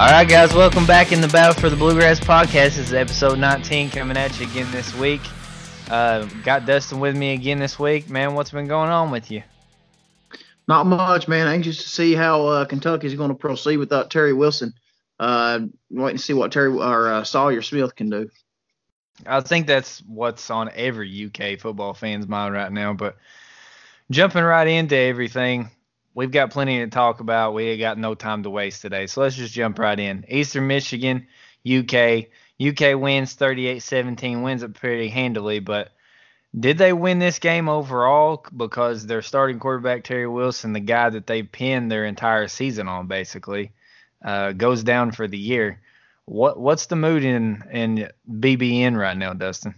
Alright guys, welcome back in the Battle for the Bluegrass Podcast. This is episode 19 coming at you again this week. Got Dustin with me again this week. Man, what's been going on with you? Not much, man. Anxious to see how Kentucky's going to proceed without Terry Wilson. Waiting to see what Sawyer Smith can do. I think that's what's on every UK football fan's mind right now. But jumping right into everything, we've got plenty to talk about. We ain't got no time to waste today. So let's just jump right in. Eastern Michigan, UK. UK wins 38-17, wins it pretty handily. But did they win this game overall? Because their starting quarterback, Terry Wilson, the guy that they pinned their entire season on, basically, goes down for the year. What's the mood in BBN right now, Dustin?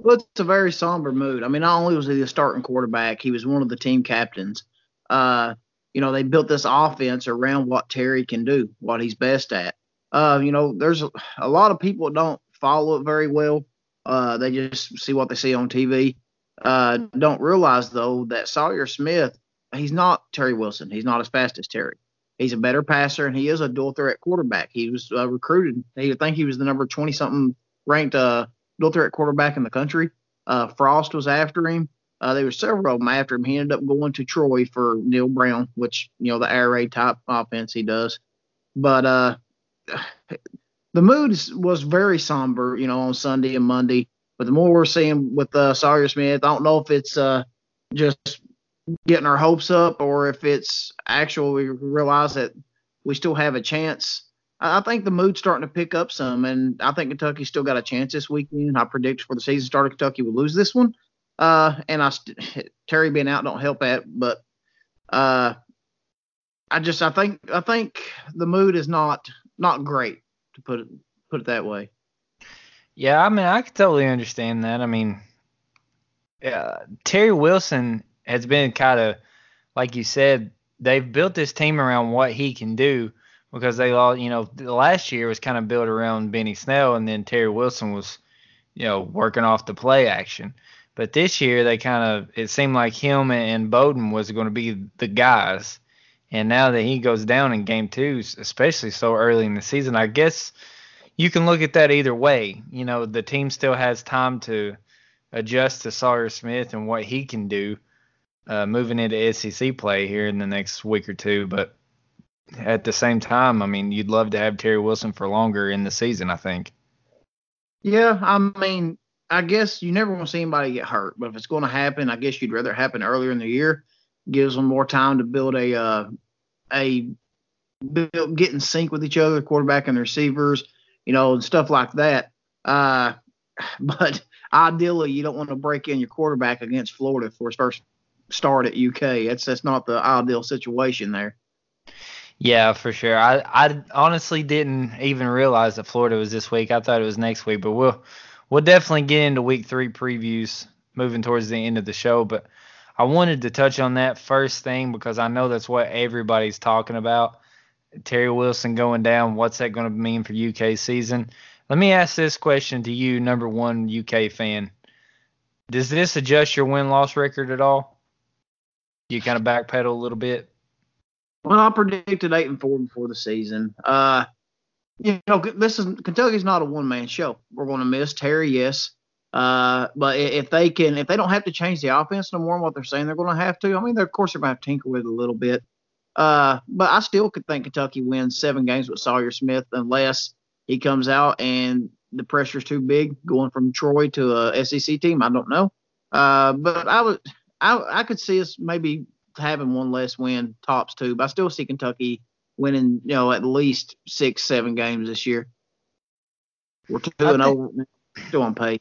Well, it's a very somber mood. I mean, not only was he the starting quarterback, he was one of the team captains. They built this offense around what Terry can do, what he's best at. There's a lot of people that don't follow it very well. They just see what they see on TV. Don't realize, though, that Sawyer Smith, he's not Terry Wilson. He's not as fast as Terry. He's a better passer, and he is a dual-threat quarterback. He was recruited. I think he was the number 20-something ranked dual-threat quarterback in the country. Frost was after him. There were several of them after him. He ended up going to Troy for Neil Brown, which, the air raid type offense he does. But the mood was very somber, on Sunday and Monday. But the more we're seeing with Sawyer Smith, I don't know if it's just getting our hopes up or if it's actual we realize that we still have a chance. I think the mood's starting to pick up some, and I think Kentucky's still got a chance this weekend. I predict for the season started, Kentucky will lose this one. Terry being out don't help that, but I think the mood is not great, to put it that way. Yeah, I mean, I can totally understand that. I mean, Terry Wilson has been kind of, like you said, they've built this team around what he can do because they all, last year was kind of built around Benny Snell, and then Terry Wilson was, working off the play action. But this year, they it seemed like him and Bowden was going to be the guys. And now that he goes down in game two, especially so early in the season, I guess you can look at that either way. The team still has time to adjust to Sawyer Smith and what he can do moving into SEC play here in the next week or two. But at the same time, I mean, you'd love to have Terry Wilson for longer in the season, I think. Yeah, I mean, I guess you never want to see anybody get hurt, but if it's going to happen, I guess you'd rather it happen earlier in the year. Gives them more time to build get in sync with each other, quarterback and the receivers, and stuff like that. But ideally, you don't want to break in your quarterback against Florida for his first start at UK. That's not the ideal situation there. Yeah, for sure. I honestly didn't even realize that Florida was this week. I thought it was next week, but We'll definitely get into week three previews moving towards the end of the show, but I wanted to touch on that first thing because I know that's what everybody's talking about. Terry Wilson going down, what's that going to mean for UK season? Let me ask this question to you, number one UK fan. Does this adjust your win-loss record at all? Do you kind of backpedal a little bit? Well, I predicted 8-4 before the season. Kentucky's not a one-man show. We're going to miss Terry, yes. But if they don't have to change the offense no more than what they're saying they're going to have to, I mean, of course they're going to have to tinker with it a little bit. But I still could think Kentucky wins 7 games with Sawyer Smith unless he comes out and the pressure's too big going from Troy to a SEC team. I don't know. But I could see us maybe having one less win, tops 2, but I still see Kentucky winning, at least 6-7 games this year. We're 2-0, still on pace.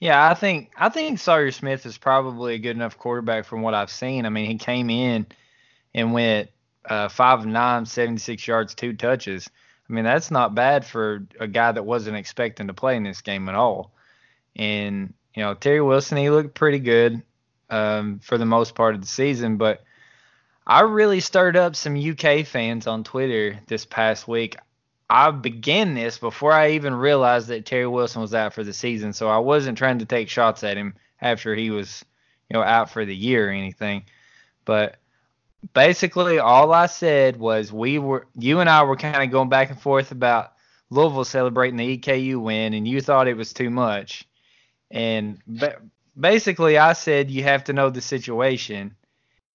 Yeah, I think Sawyer Smith is probably a good enough quarterback from what I've seen. I mean, he came in and went 5-9, 76 yards, 2 touches. I mean, that's not bad for a guy that wasn't expecting to play in this game at all. And, Terry Wilson, he looked pretty good for the most part of the season, but I really stirred up some UK fans on Twitter this past week. I began this before I even realized that Terry Wilson was out for the season, so I wasn't trying to take shots at him after he was, out for the year or anything. But Basically, all I said was you and I were kind of going back and forth about Louisville celebrating the EKU win, and you thought it was too much. And basically, I said you have to know the situation,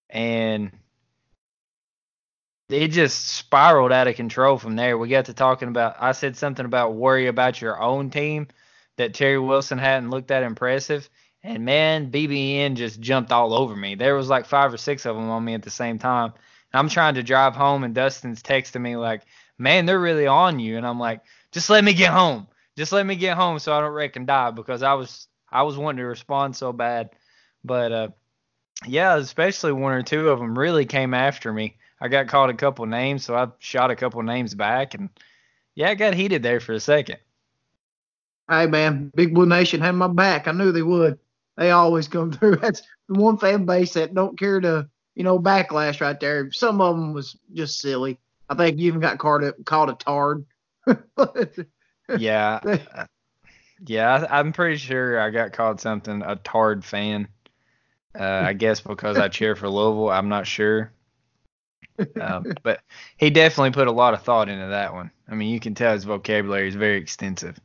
and it just spiraled out of control from there. We got to talking about, I said something about worry about your own team that Terry Wilson hadn't looked that impressive. And, man, BBN just jumped all over me. There was like 5 or 6 of them on me at the same time. And I'm trying to drive home, and Dustin's texting me like, man, they're really on you. And I'm like, just let me get home. Just let me get home so I don't wreck and die, because I was wanting to respond so bad. But, yeah, especially 1 or 2 of them really came after me. I got called a couple names, so I shot a couple names back. And, yeah, I got heated there for a second. Hey, man, Big Blue Nation had my back. I knew they would. They always come through. That's the one fan base that don't care to, backlash right there. Some of them was just silly. I think you even got called a tard. Yeah, I'm pretty sure I got called something, a tard fan. I guess because I cheer for Louisville. I'm not sure. But he definitely put a lot of thought into that one. I mean, you can tell his vocabulary is very extensive.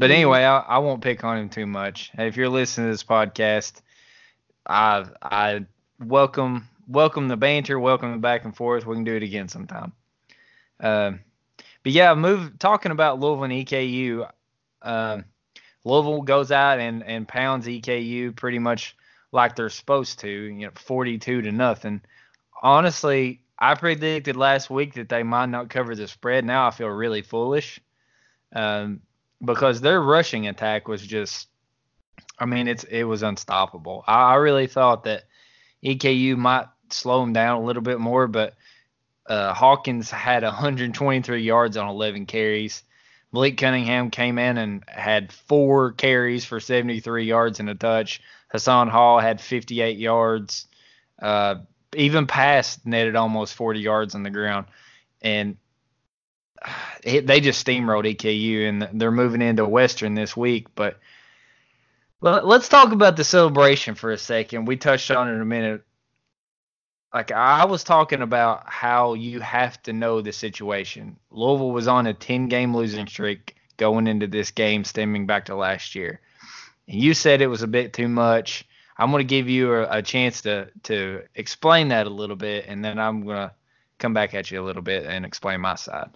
But anyway, I won't pick on him too much. If you're listening to this podcast, I welcome the banter, welcome the back and forth. We can do it again sometime. But yeah, talking about Louisville and EKU. Louisville goes out and pounds EKU pretty much like they're supposed to. 42-0. Honestly, I predicted last week that they might not cover the spread. Now I feel really foolish. Because their rushing attack was just, it was unstoppable. I really thought that EKU might slow them down a little bit more, but Hawkins had 123 yards on 11 carries. Malik Cunningham came in and had 4 carries for 73 yards and a touch. Hassan Hall had 58 yards. Even Pass netted almost 40 yards on the ground. And they just steamrolled EKU, and they're moving into Western this week. But let's talk about the celebration for a second. We touched on it in a minute. Like, I was talking about how you have to know the situation. Louisville was on a 10-game losing streak going into this game, stemming back to last year. And you said it was a bit too much. I'm going to give you a chance to explain that a little bit, and then I'm going to come back at you a little bit and explain my side.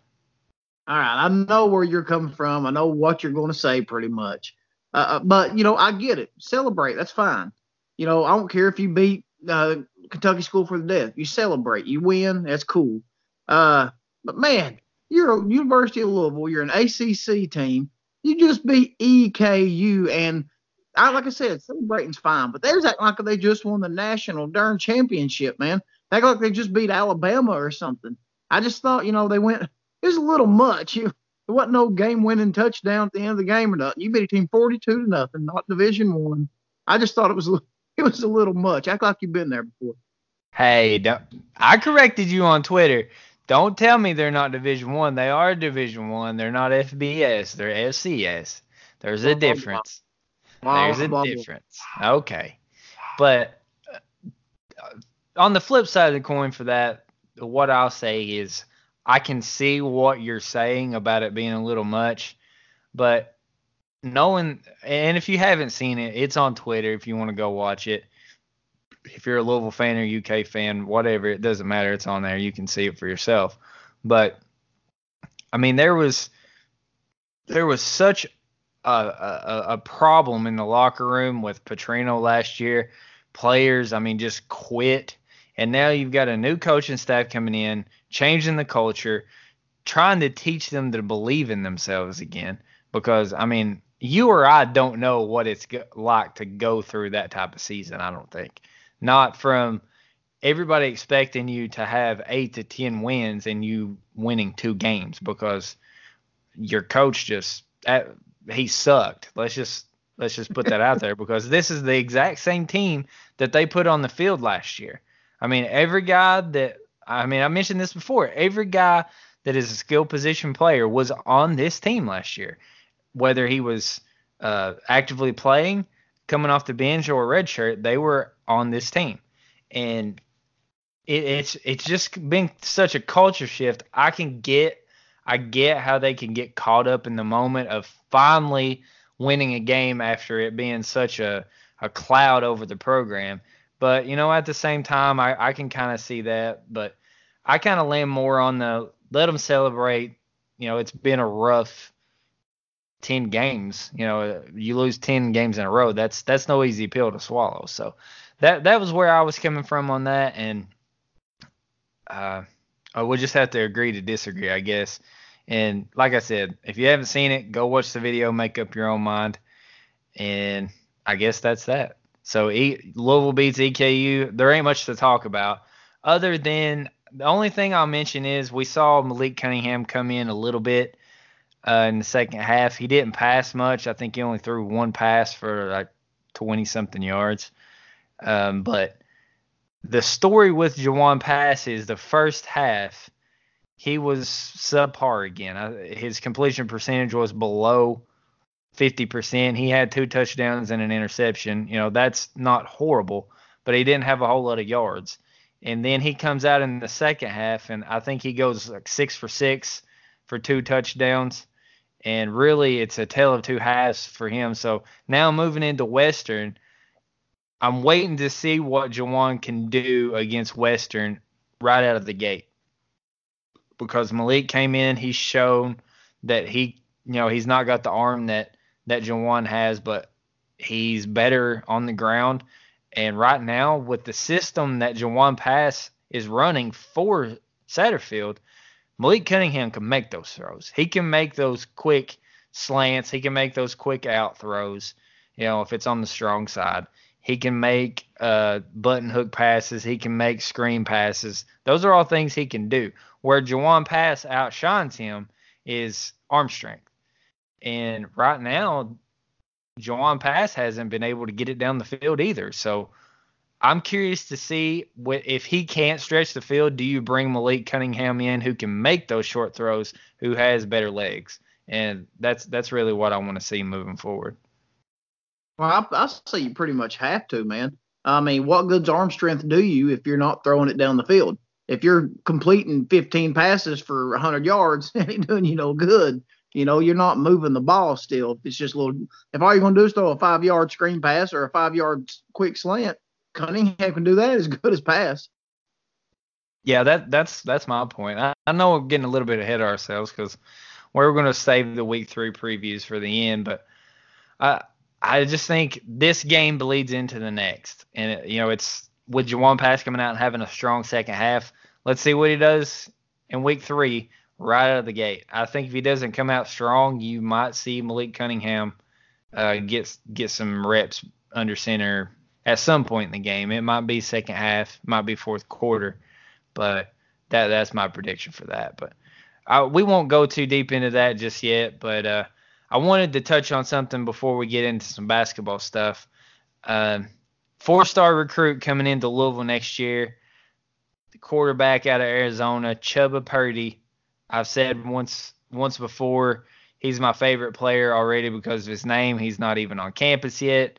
All right, I know where you're coming from. I know what you're going to say pretty much. But, I get it. Celebrate. That's fine. I don't care if you beat Kentucky School for the Deaf. You celebrate. You win. That's cool. But, man, you're a University of Louisville. You're an ACC team. You just beat EKU. And, like I said, celebrating's fine. But they're acting like they just won the national darn championship, man. They act like they just beat Alabama or something. I just thought, they went – it was a little much. There wasn't no game-winning touchdown at the end of the game or nothing. You beat a team 42-0, not Division I. I just thought it was a little much. Act like you've been there before. Hey, I corrected you on Twitter. Don't tell me they're not Division I. They are Division I. They're not FBS. They're FCS. There's a difference. There's a difference. Okay. But on the flip side of the coin for that, what I'll say is, I can see what you're saying about it being a little much, but knowing, and if you haven't seen it, it's on Twitter if you want to go watch it. If you're a Louisville fan or UK fan, whatever, it doesn't matter. It's on there. You can see it for yourself. But, there was such a problem in the locker room with Petrino last year. Players, just quit. And now you've got a new coaching staff coming in, changing the culture, trying to teach them to believe in themselves again. Because, you or I don't know what it's like to go through that type of season, I don't think. Not from everybody expecting you to have 8 to 10 wins and you winning 2 games because your coach he sucked. Let's just put that out there, because this is the exact same team that they put on the field last year. Every guy that – I mentioned this before. Every guy that is a skill position player was on this team last year, whether he was actively playing, coming off the bench, or a redshirt. They were on this team. And it's just been such a culture shift. I get how they can get caught up in the moment of finally winning a game after it being such a cloud over the program. But, you know, at the same time, I can kind of see that. But I kind of land more on the let them celebrate. You know, it's been a rough 10 games. You know, you lose 10 games in a row. That's no easy pill to swallow. So that was where I was coming from on that. And we'll just have to agree to disagree, I guess. And like I said, if you haven't seen it, go watch the video, make up your own mind. And I guess that's that. So Louisville beats EKU. There ain't much to talk about other than the only thing I'll mention is we saw Malik Cunningham come in a little bit in the second half. He didn't pass much. I think he only threw one pass for like 20-something yards. But the story with Juwan Pass is the first half, he was subpar again. His completion percentage was below 50%. He had 2 touchdowns and an interception. You know, that's not horrible, but he didn't have a whole lot of yards. And then he comes out in the second half, and I think he goes like 6 for 6 for 2 touchdowns. And really, it's a tale of two halves for him. So now moving into Western, I'm waiting to see what Juwan can do against Western right out of the gate. Because Malik came in, he's shown that he's not got the arm that Juwan has, but he's better on the ground. And right now, with the system that Juwan Pass is running for Satterfield, Malik Cunningham can make those throws. He can make those quick slants. He can make those quick out throws. You know, if it's on the strong side, he can make button hook passes. He can make screen passes. Those are all things he can do. Where Juwan Pass outshines him is arm strength. And right now, Juwan Pass hasn't been able to get it down the field either. So I'm curious to see if he can't stretch the field, do you bring Malik Cunningham in who can make those short throws, who has better legs? And that's really what I want to see moving forward. Well, I say you pretty much have to, man. I mean, what good arm strength do you if you're not throwing it down the field? If you're completing 15 passes for 100 yards, it ain't doing you no good. You know, you're not moving the ball still. It's just a little – if all you're going to do is throw a 5-yard screen pass or a 5-yard quick slant, Cunningham can do that as good as pass. Yeah, that's my point. I know we're getting a little bit ahead of ourselves because we're going to save the Week 3 previews for the end, but I just think this game bleeds into the next. And, you know, it's with Juwan Pass coming out and having a strong second half, let's see what he does in Week 3. Right out of the gate. I think if he doesn't come out strong, you might see Malik Cunningham get some reps under center at some point in the game. It might be second half, might be fourth quarter, but that's my prediction for that. But we won't go too deep into that just yet, but I wanted to touch on something before we get into some basketball stuff. 4-star recruit coming into Louisville next year, the quarterback out of Arizona, Chubba Purdy. I've said once before, he's my favorite player already because of his name. He's not even on campus yet.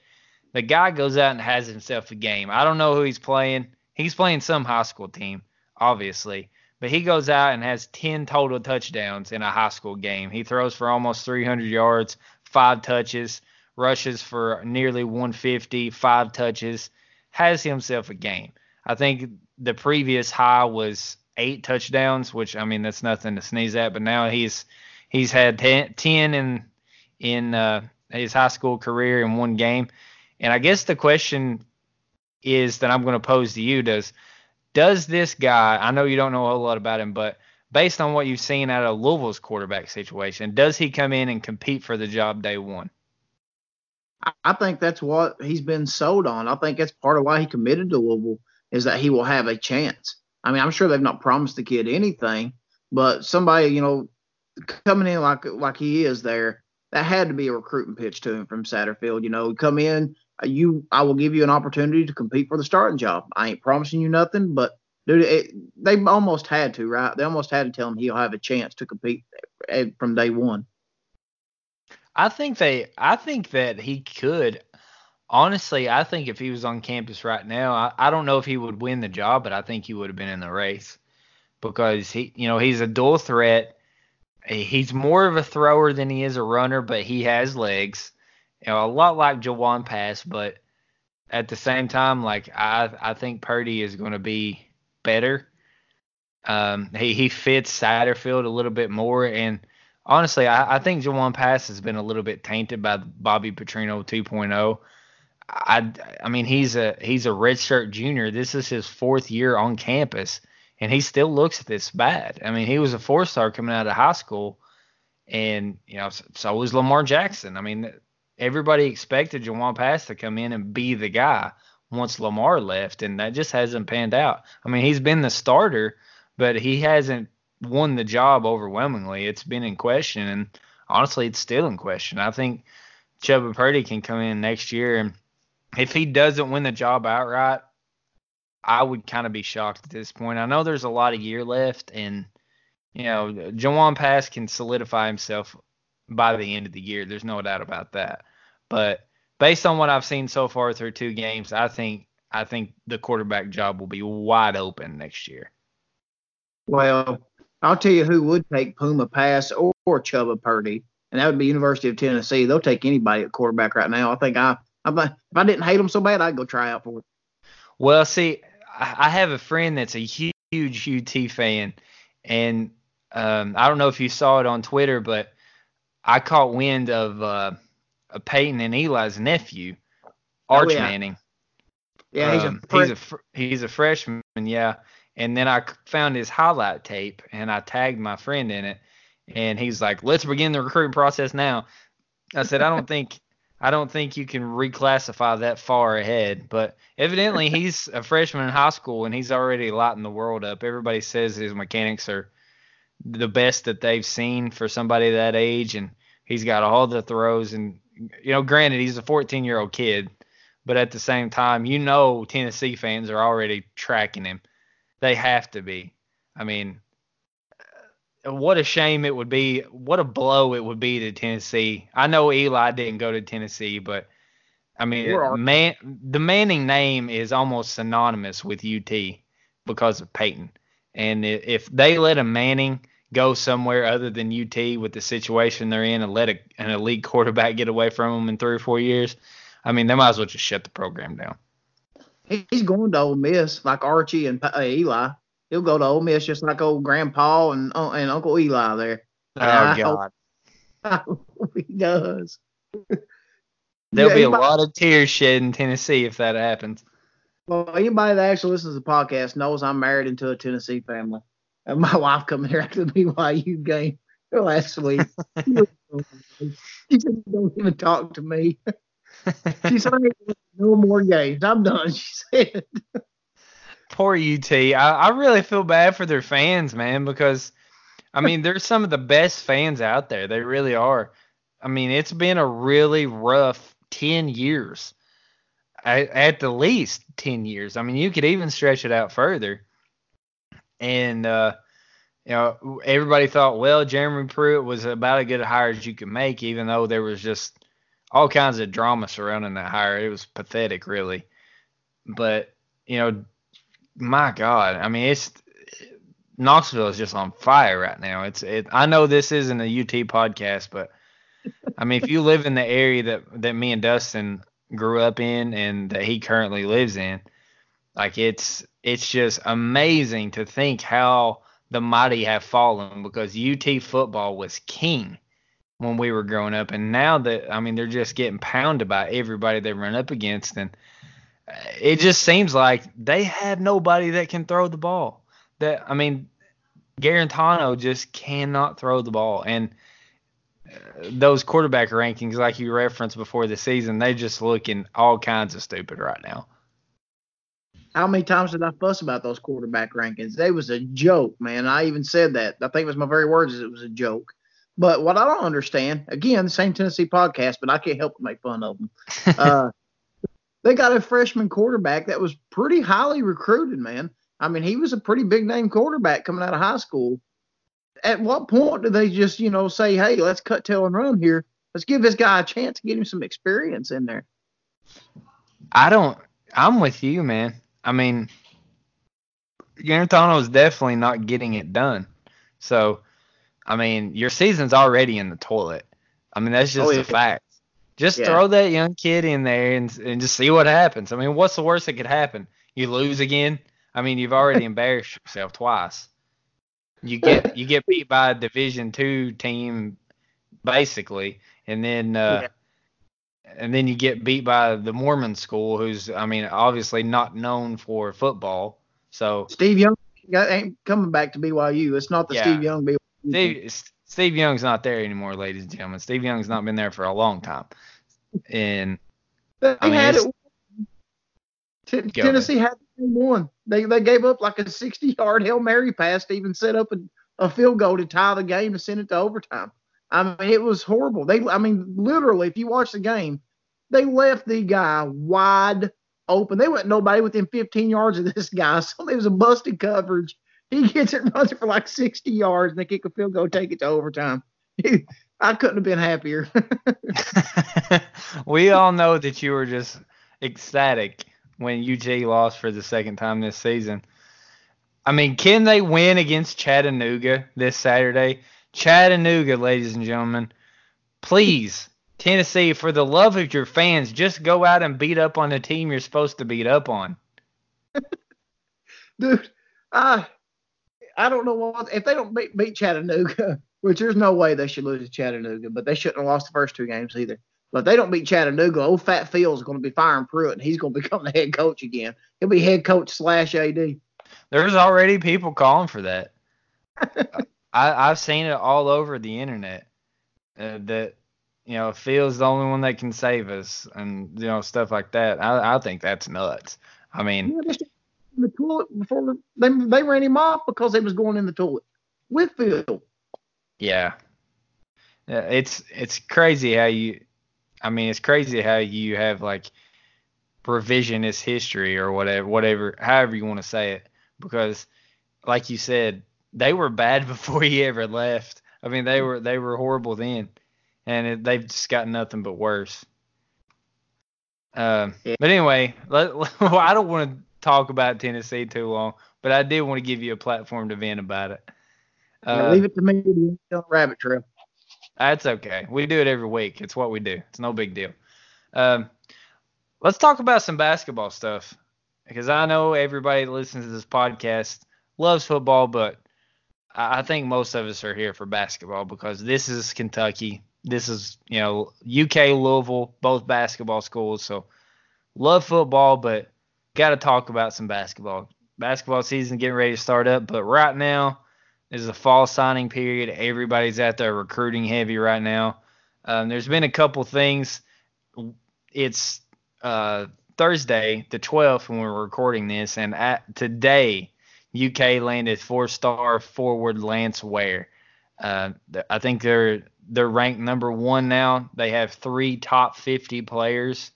The guy goes out and has himself a game. I don't know who he's playing. He's playing some high school team, obviously. But he goes out and has 10 total touchdowns in a high school game. He throws for almost 300 yards, 5 touches, rushes for nearly 150, 5 touches, has himself a game. I think the previous high was 8 touchdowns, which, I mean, that's nothing to sneeze at, but now he's had 10 in his high school career in one game. And I guess the question is that I'm going to pose to you, does this guy, I know you don't know a whole lot about him, but based on what you've seen out of Louisville's quarterback situation, does he come in and compete for the job day one? I think that's what he's been sold on. I think that's part of why he committed to Louisville, is that he will have a chance. I mean, I'm sure they've not promised the kid anything, but somebody, you know, coming in like he is there, that had to be a recruiting pitch to him from Satterfield. You know, come in, I will give you an opportunity to compete for the starting job. I ain't promising you nothing, but dude, they almost had to, right? They almost had to tell him he'll have a chance to compete from day one. I think that he could. Honestly, I think if he was on campus right now, I don't know if he would win the job, but I think he would have been in the race because he's a dual threat. He's more of a thrower than he is a runner, but he has legs. A lot like Juwan Pass, but at the same time, I think Purdy is going to be better. He fits Satterfield a little bit more, and honestly, I think Juwan Pass has been a little bit tainted by Bobby Petrino 2.0. I mean, he's a redshirt junior. This is his fourth year on campus, and he still looks this bad. I mean, he was a four-star coming out of high school, and so was Lamar Jackson. I mean, everybody expected Juwan Pass to come in and be the guy once Lamar left, and that just hasn't panned out. I mean, he's been the starter, but he hasn't won the job overwhelmingly. It's been in question, and honestly, it's still in question. I think Chubba Purdy can come in next year, and if he doesn't win the job outright, I would kind of be shocked at this point. I know there's a lot of year left, and Juwan Pass can solidify himself by the end of the year. There's no doubt about that. But based on what I've seen so far through two games, I think the quarterback job will be wide open next year. Well, I'll tell you who would take Puma Pass or Chubba Purdy, and that would be University of Tennessee. They'll take anybody at quarterback right now. I think if I didn't hate them so bad, I'd go try out for it. Well, see, I have a friend that's a huge UT fan, and I don't know if you saw it on Twitter, but I caught wind of Peyton and Eli's nephew, Arch Manning. Yeah, he's a freshman, yeah. And then I found his highlight tape, and I tagged my friend in it, and he's like, "Let's begin the recruiting process now." I said, "I don't think you can reclassify that far ahead," but evidently he's a freshman in high school, and he's already lighting the world up. Everybody says his mechanics are the best that they've seen for somebody that age, and he's got all the throws. And granted, he's a 14-year-old kid, but at the same time, Tennessee fans are already tracking him. They have to be. I mean, what a shame it would be. What a blow it would be to Tennessee. I know Eli didn't go to Tennessee, but I mean, the Manning name is almost synonymous with UT because of Peyton. And if they let a Manning go somewhere other than UT with the situation they're in and let an elite quarterback get away from them in 3 or 4 years, I mean, they might as well just shut the program down. He's going to Ole Miss like Archie and Eli. He'll go to Ole Miss just like old Grandpa and Uncle Eli there. Oh, God. I hope he does. There'll be a lot of tears shed in Tennessee if that happens. Well, anybody that actually listens to the podcast knows I'm married into a Tennessee family. And my wife coming here after the BYU game last week. She said, "Don't even talk to me." She said, "No more games. I'm done," she said. Poor UT. I really feel bad for their fans, man, because, I mean, they're some of the best fans out there. They really are. I mean, it's been a really rough 10 years, at the least 10 years. I mean, you could even stretch it out further. And, everybody thought, well, Jeremy Pruitt was about as good a hire as you could make, even though there was just all kinds of drama surrounding that hire. It was pathetic, really. But, my God, I mean, Knoxville is just on fire right now. I know this isn't a UT podcast, but I mean, if you live in the area that me and Dustin grew up in and that he currently lives in, like it's just amazing to think how the mighty have fallen, because UT football was king when we were growing up, and now that, I mean, they're just getting pounded by everybody they run up against, and it just seems like they have nobody that can throw the ball. That, I mean, Garantano just cannot throw the ball, and those quarterback rankings, like you referenced before the season, they just looking all kinds of stupid right now. How many times did I fuss about those quarterback rankings? They was a joke, man. I even said that. I think it was my very words. It was a joke. But what I don't understand, again, the same Tennessee podcast, but I can't help but make fun of them. They got a freshman quarterback that was pretty highly recruited, man. I mean, he was a pretty big-name quarterback coming out of high school. At what point do they just, say, hey, let's cut tail and run here. Let's give this guy a chance to get him some experience in there. I'm with you, man. I mean, Garantano is definitely not getting it done. So, I mean, your season's already in the toilet. I mean, that's just a fact. Just throw that young kid in there and just see what happens. I mean, what's the worst that could happen? You lose again? I mean, you've already embarrassed yourself twice. You get beat by a Division II team, basically, and then and then you get beat by the Mormon school, who's, I mean, obviously not known for football. So Steve Young ain't coming back to BYU. It's not the Steve Young BYU. Steve Young's not there anymore, ladies and gentlemen. Steve Young's not been there for a long time. And Tennessee had one. They gave up like a 60-yard Hail Mary pass to even set up a field goal to tie the game and send it to overtime. I mean, it was horrible. Literally, if you watch the game, they left the guy wide open. They wasn't nobody within 15 yards of this guy. So it was a busted coverage. He gets it, runs it for like 60 yards, and they kick a field goal, take it to overtime. I couldn't have been happier. We all know that you were just ecstatic when UG lost for the second time this season. I mean, can they win against Chattanooga this Saturday? Chattanooga, ladies and gentlemen, please, Tennessee, for the love of your fans, just go out and beat up on the team you're supposed to beat up on. Dude, I don't know what, if they don't beat Chattanooga, which there's no way they should lose to Chattanooga, but they shouldn't have lost the first two games either. But if they don't beat Chattanooga, old Fat Phil's going to be firing Pruitt, and he's going to become the head coach again. He'll be head coach / AD. There's already people calling for that. I've seen it all over the internet that, you know, Phil's the only one that can save us and, you know, stuff like that. I think that's nuts. I mean, the toilet before they ran him off because he was going in the toilet with Phil. Yeah. It's crazy how you have like revisionist history or however you want to say it, because like you said, they were bad before he ever left. I mean, they were horrible then, and they've just got nothing but worse. But anyway, I don't want to talk about Tennessee too long, but I did want to give you a platform to vent about it. Leave it to me to tell rabbit trail. That's okay. We do it every week. It's what we do. It's no big deal. Let's talk about some basketball stuff, because I know everybody that listens to this podcast loves football, but I think most of us are here for basketball because this is Kentucky. This is, you know, UK, Louisville, both basketball schools. So love football, but got to talk about some basketball. Basketball season getting ready to start up, but right now is the fall signing period. Everybody's out there recruiting heavy right now. There's been a couple things. It's Thursday, the 12th, when we're recording this, and today UK landed 4-star forward Lance Ware. I think they're ranked number one now. They have 3 top 50 players.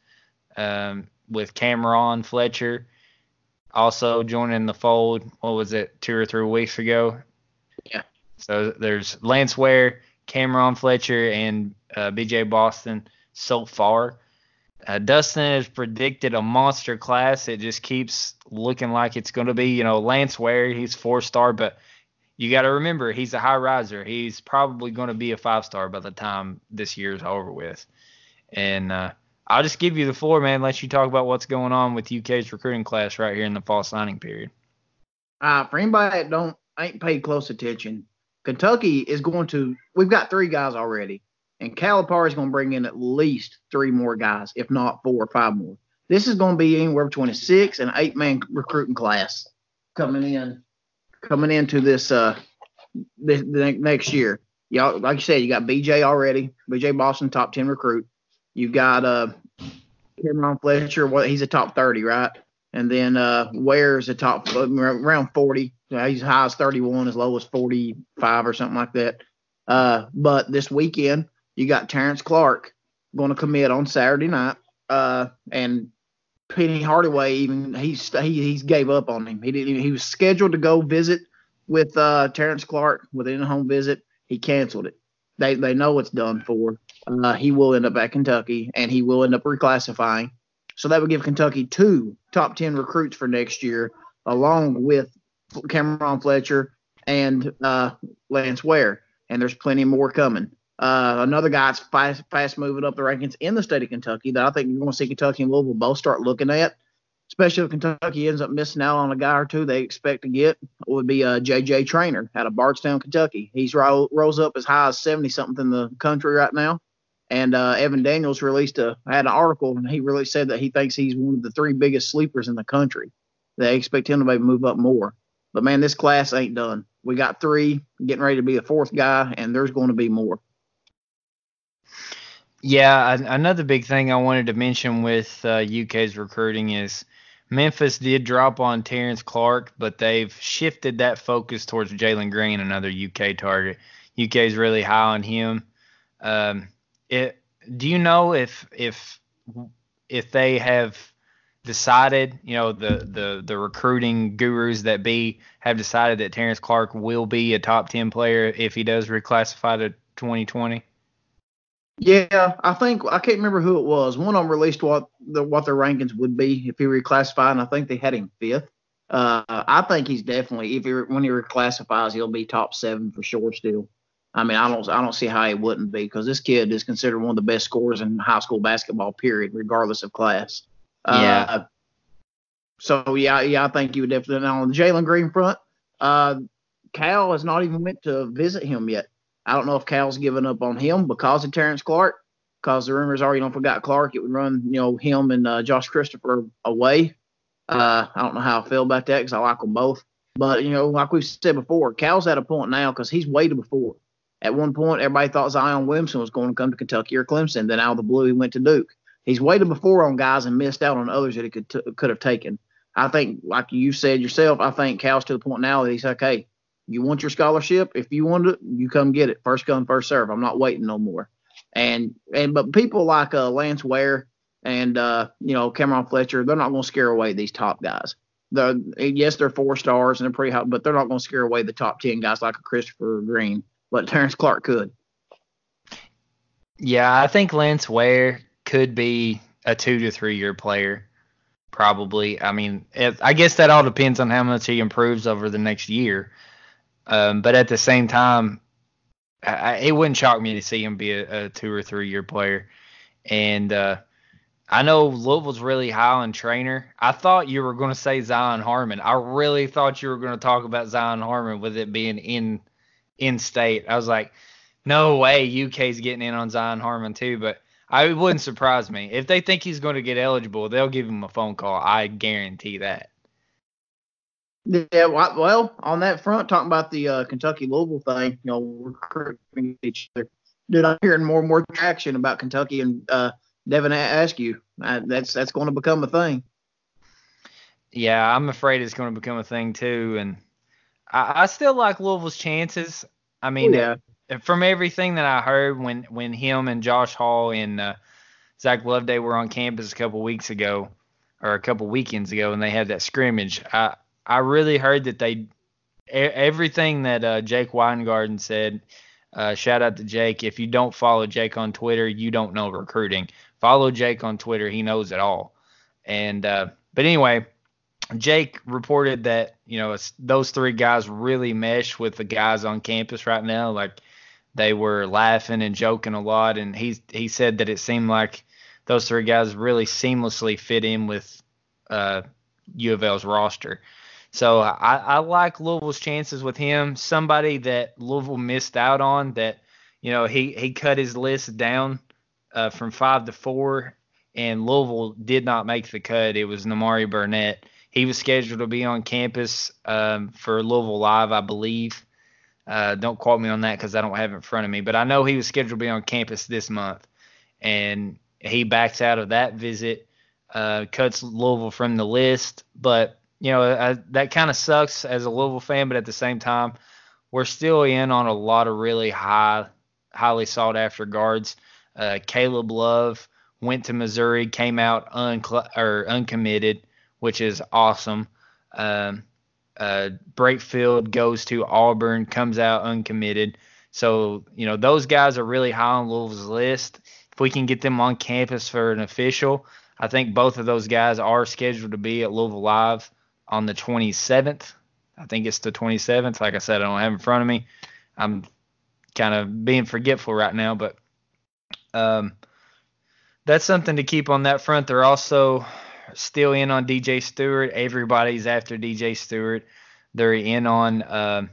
With Cameron Fletcher also joining the fold, 2 or 3 weeks ago? Yeah. So there's Lance Ware, Cameron Fletcher, and B.J. Boston so far. Dustin has predicted a monster class. It just keeps looking like it's going to be, you know, Lance Ware, he's 4-star, but you got to remember, he's a high riser. He's probably going to be a 5-star by the time this year's over with. And I'll just give you the floor, man, let you talk about what's going on with UK's recruiting class right here in the fall signing period. For anybody that ain't paid close attention, Kentucky is going to – we've got 3 guys already, and Calipari's going to bring in at least 3 more guys, if not 4 or 5 more. This is going to be anywhere between a 6- and 8-man recruiting class coming into this this next year. Y'all, like you said, you got BJ already, BJ Boston, top 10 recruit. You've got Cameron Fletcher. He's a top 30, right? And then Ware's a top around 40. He's high as 31, as low as 45 or something like that. But this weekend, you got Terrence Clark going to commit on Saturday night. And Penny Hardaway, even he gave up on him. He was scheduled to go visit with Terrence Clark with an in-home visit. He canceled it. They know it's done for. He will end up at Kentucky, and he will end up reclassifying. So that would give Kentucky two top 10 recruits for next year, along with Cameron Fletcher and Lance Ware. And there's plenty more coming. Another guy that's fast moving up the rankings in the state of Kentucky that I think you're going to see Kentucky and Louisville both start looking at, especially if Kentucky ends up missing out on a guy or two they expect to get, would be J.J. Traynor out of Bardstown, Kentucky. He's rose up as high as 70-something in the country right now. And Evan Daniels had an article, and he really said that he thinks he's one of the three biggest sleepers in the country. They expect him to maybe move up more. But, man, this class ain't done. We got three, getting ready to be a fourth guy, and there's going to be more. Yeah, another big thing I wanted to mention with UK's recruiting is Memphis did drop on Terrence Clark, but they've shifted that focus towards Jalen Green, another UK target. UK's really high on him. Do you know if they have decided, you know, the recruiting gurus that be have decided that Terrence Clark will be a top 10 player if he does reclassify to 2020? Yeah, I can't remember who it was. One of them released what their rankings would be if he reclassified, and I think they had him fifth. I think he's definitely, when he reclassifies, he'll be top 7 for sure still. I mean, I don't see how he wouldn't be, because this kid is considered one of the best scorers in high school basketball, period, regardless of class. Yeah. So, I think you would definitely. Now, on the Jalen Green front, Cal has not even went to visit him yet. I don't know if Cal's given up on him because of Terrence Clark, because the rumors are, if we got Clark, it would run, him and Josh Christopher away. I don't know how I feel about that because I like them both. But, like we've said before, Cal's at a point now because he's waited before. At one point, everybody thought Zion Williamson was going to come to Kentucky or Clemson. Then out of the blue, he went to Duke. He's waited before on guys and missed out on others that he could have taken. I think, like you said yourself, I think Cal's to the point now that he's like, hey, you want your scholarship? If you want it, you come get it. First come, first serve. I'm not waiting no more. But people like Lance Ware and Cameron Fletcher, they're not going to scare away these top guys. They're 4 stars and they're pretty high, but they're not going to scare away the top 10 guys like a Christopher Green. But Terrence Clark could. Yeah, I think Lance Ware could be a 2 to 3 year player, probably. I mean, I guess that all depends on how much he improves over the next year. But at the same time, it wouldn't shock me to see him be a 2 or 3 year player. And I know Louisville's really high on Traynor. I thought you were going to say Zion Harmon. I really thought you were going to talk about Zion Harmon with it being in state. I was like, no way UK's getting in on Zion Harmon too, but it wouldn't surprise me. If they think he's going to get eligible, they'll give him a phone call. I guarantee that. Yeah, well, on that front, talking about the Kentucky-Louisville thing, recruiting each other, dude, I'm hearing more and more traction about Kentucky and Devin Askew. That's going to become a thing. Yeah, I'm afraid it's going to become a thing too, and I still like Louisville's chances. I mean, from everything that I heard when him and Josh Hall and Zach Loveday were on campus a couple weekends ago, and they had that scrimmage, I really heard that everything that Jake Weingarten said. Shout out to Jake. If you don't follow Jake on Twitter, you don't know recruiting. Follow Jake on Twitter. He knows it all. And but anyway, Jake reported that, those three guys really mesh with the guys on campus right now. Like, they were laughing and joking a lot. And he said that it seemed like those three guys really seamlessly fit in with U of L's roster. So I like Louisville's chances with him. Somebody that Louisville missed out on that, he cut his list down from 5 to 4, and Louisville did not make the cut. It was Namari Burnett. He was scheduled to be on campus for Louisville Live, I believe. Don't quote me on that because I don't have it in front of me, but I know he was scheduled to be on campus this month, and he backs out of that visit, cuts Louisville from the list. But that kind of sucks as a Louisville fan, but at the same time, we're still in on a lot of really highly sought-after guards. Caleb Love went to Missouri, came out uncommitted, which is awesome. Brakefield goes to Auburn, comes out uncommitted. So, those guys are really high on Louisville's list. If we can get them on campus for an official, I think both of those guys are scheduled to be at Louisville Live on the 27th. I think it's the 27th. Like I said, I don't have it in front of me. I'm kind of being forgetful right now, but that's something to keep on that front. They're also still in on DJ Stewart. Everybody's after DJ Stewart. They're in on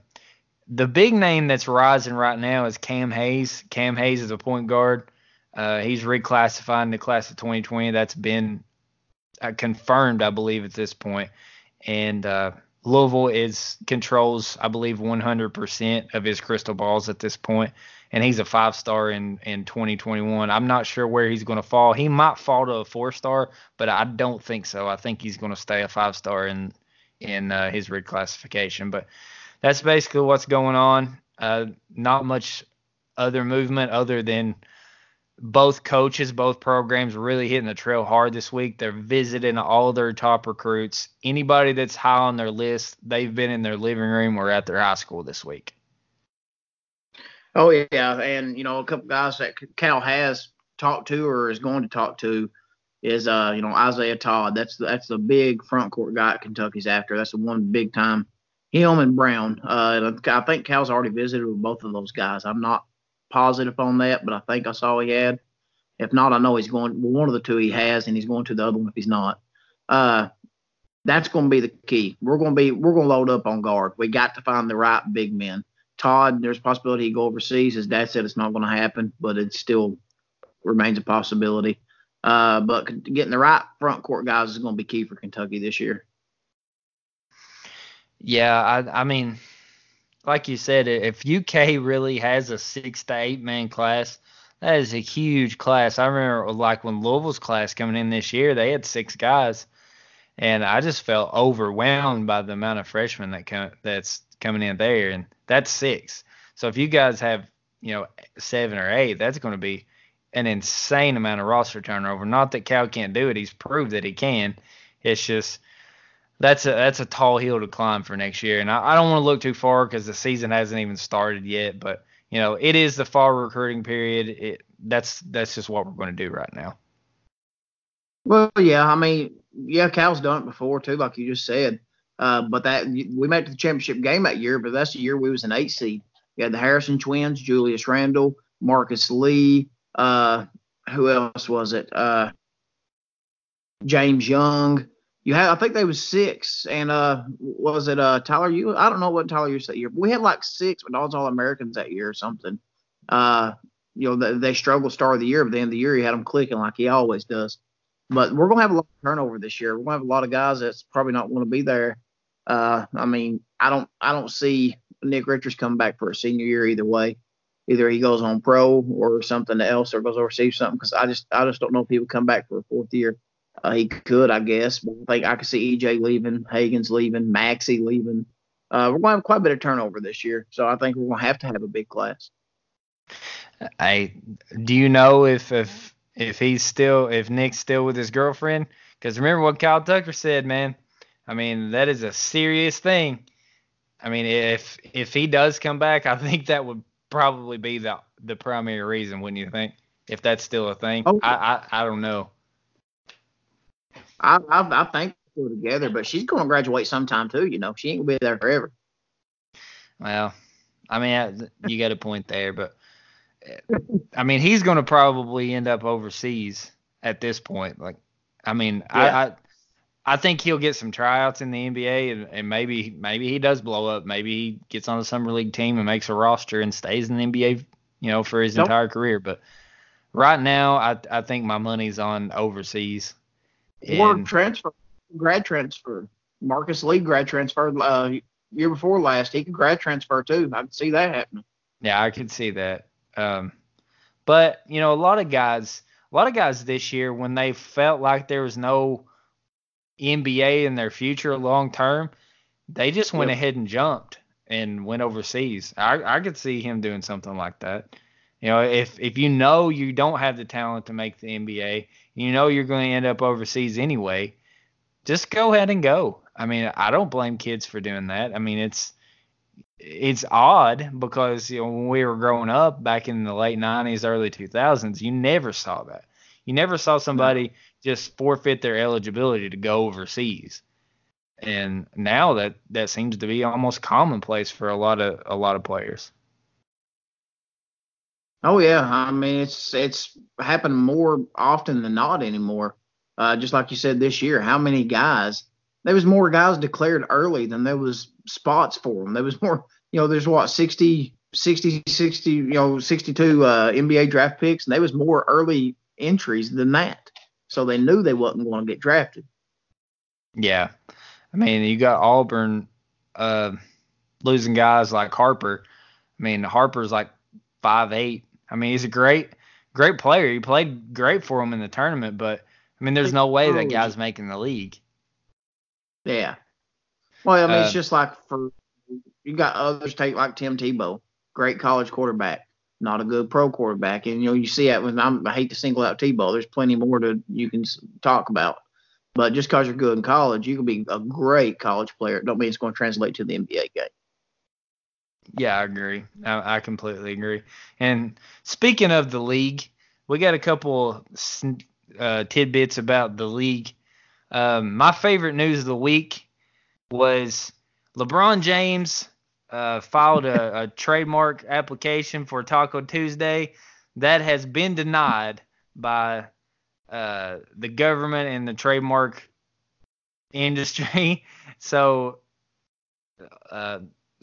the big name that's rising right now is Cam Hayes. Cam Hayes is a point guard. He's reclassifying the class of 2020. That's been confirmed, I believe, at this point. And Louisville controls, I believe, 100% of his crystal balls at this point. And he's a 5-star in 2021. I'm not sure where he's going to fall. He might fall to a 4-star, but I don't think so. I think he's going to stay a 5-star in his reclassification. But that's basically what's going on. Not much other movement other than both coaches, both programs really hitting the trail hard this week. They're visiting all their top recruits. Anybody that's high on their list, they've been in their living room or at their high school this week. Oh, yeah, and, a couple guys that Cal has talked to or is going to talk to is, Isaiah Todd. That's the big front court guy at Kentucky's after. That's the one big time. Him and Brown. I think Cal's already visited with both of those guys. I'm not positive on that, but I think I saw he had. If not, I know he's going one of the two he has, and he's going to the other one if he's not. That's going to be the key. We're going to load up on guard. We got to find the right big men. Todd, there's a possibility he go overseas. His dad said it's not going to happen, but it still remains a possibility. But getting the right front court guys is going to be key for Kentucky this year. Yeah, I mean, like you said, if UK really has a 6 to 8 man class, that is a huge class. I remember when Louisville's class coming in this year, they had 6 guys, and I just felt overwhelmed by the amount of freshmen that's coming in there, and that's 6. So if you guys have 7 or 8, that's going to be an insane amount of roster turnover. Not that Cal can't do it; he's proved that he can. It's just that's a tall hill to climb for next year. And I don't want to look too far because the season hasn't even started yet. But, it is the fall recruiting period. That's just what we're going to do right now. Well, yeah, I mean, yeah, Cal's done it before, too, like you just said. But that we made it to the championship game that year, but that's the year we was an 8 seed. You had the Harrison twins, Julius Randle, Marcus Lee. Who else was it? James Young. You had, I think they was 6, and was it Tyler Ewell? I don't know what Tyler Ewell said that year. We had 6, but all All-Americans that year or something. They struggled start of the year, but at the end of the year, he had them clicking like he always does. But we're going to have a lot of turnover this year. We're going to have a lot of guys that's probably not going to be there. I mean, I don't see Nick Richards coming back for a senior year either way. Either he goes on pro or something else or goes overseas something because I just don't know if he would come back for a 4th year. He could, I guess. But I think I could see EJ leaving, Hagan's leaving, Maxey leaving. We're going to have quite a bit of turnover this year, so I think we're going to have a big class. Do you know if if Nick's still with his girlfriend? Because remember what Kyle Tucker said, man. I mean, that is a serious thing. I mean, if he does come back, I think that would probably be the primary reason, wouldn't you think? If that's still a thing, okay. I don't know. I think we're together, but she's going to graduate sometime too. She ain't gonna be there forever. Well, I mean, you got a point there, but I mean, he's going to probably end up overseas at this point. I think he'll get some tryouts in the NBA, and maybe he does blow up. Maybe he gets on a summer league team and makes a roster and stays in the NBA, for his entire career. But right now, I think my money's on overseas. Or grad transfer. Marcus Lee grad transferred year before last. He could grad transfer too. I could see that happening. Yeah, I could see that. But a lot of guys this year, when they felt like there was no NBA in their future long term, they just went ahead and jumped and went overseas. I could see him doing something like that. If you don't have the talent to make the NBA, you're going to end up overseas anyway, just go ahead and go. I mean, I don't blame kids for doing that. I mean, it's odd because when we were growing up back in the late 90s, early 2000s, you never saw that. You never saw somebody just forfeit their eligibility to go overseas. And now that seems to be almost commonplace for a lot of players. Oh yeah, I mean it's happened more often than not anymore. Just like you said this year, how many guys? There was more guys declared early than there was spots for them. There was more, there's what 62 NBA draft picks, and there was more early entries than that. So they knew they wasn't going to get drafted. Yeah. I mean, you got Auburn losing guys like Harper. I mean, Harper's like 5'8". I mean, he's a great player. He played great for him in the tournament, but, I mean, there's no way that guy's making the league. Yeah. Well, I mean, it's just like you got others take like Tim Tebow, great college quarterback, not a good pro quarterback. And, you see that when I hate to single out Tebow. There's plenty more you can talk about. But just because you're good in college, you can be a great college player. Don't mean it's going to translate to the NBA game. Yeah, I agree. I completely agree. And speaking of the league, we got a couple tidbits about the league. My favorite news of the week was LeBron James filed a trademark application for Taco Tuesday. That has been denied by the government and the trademark industry. So,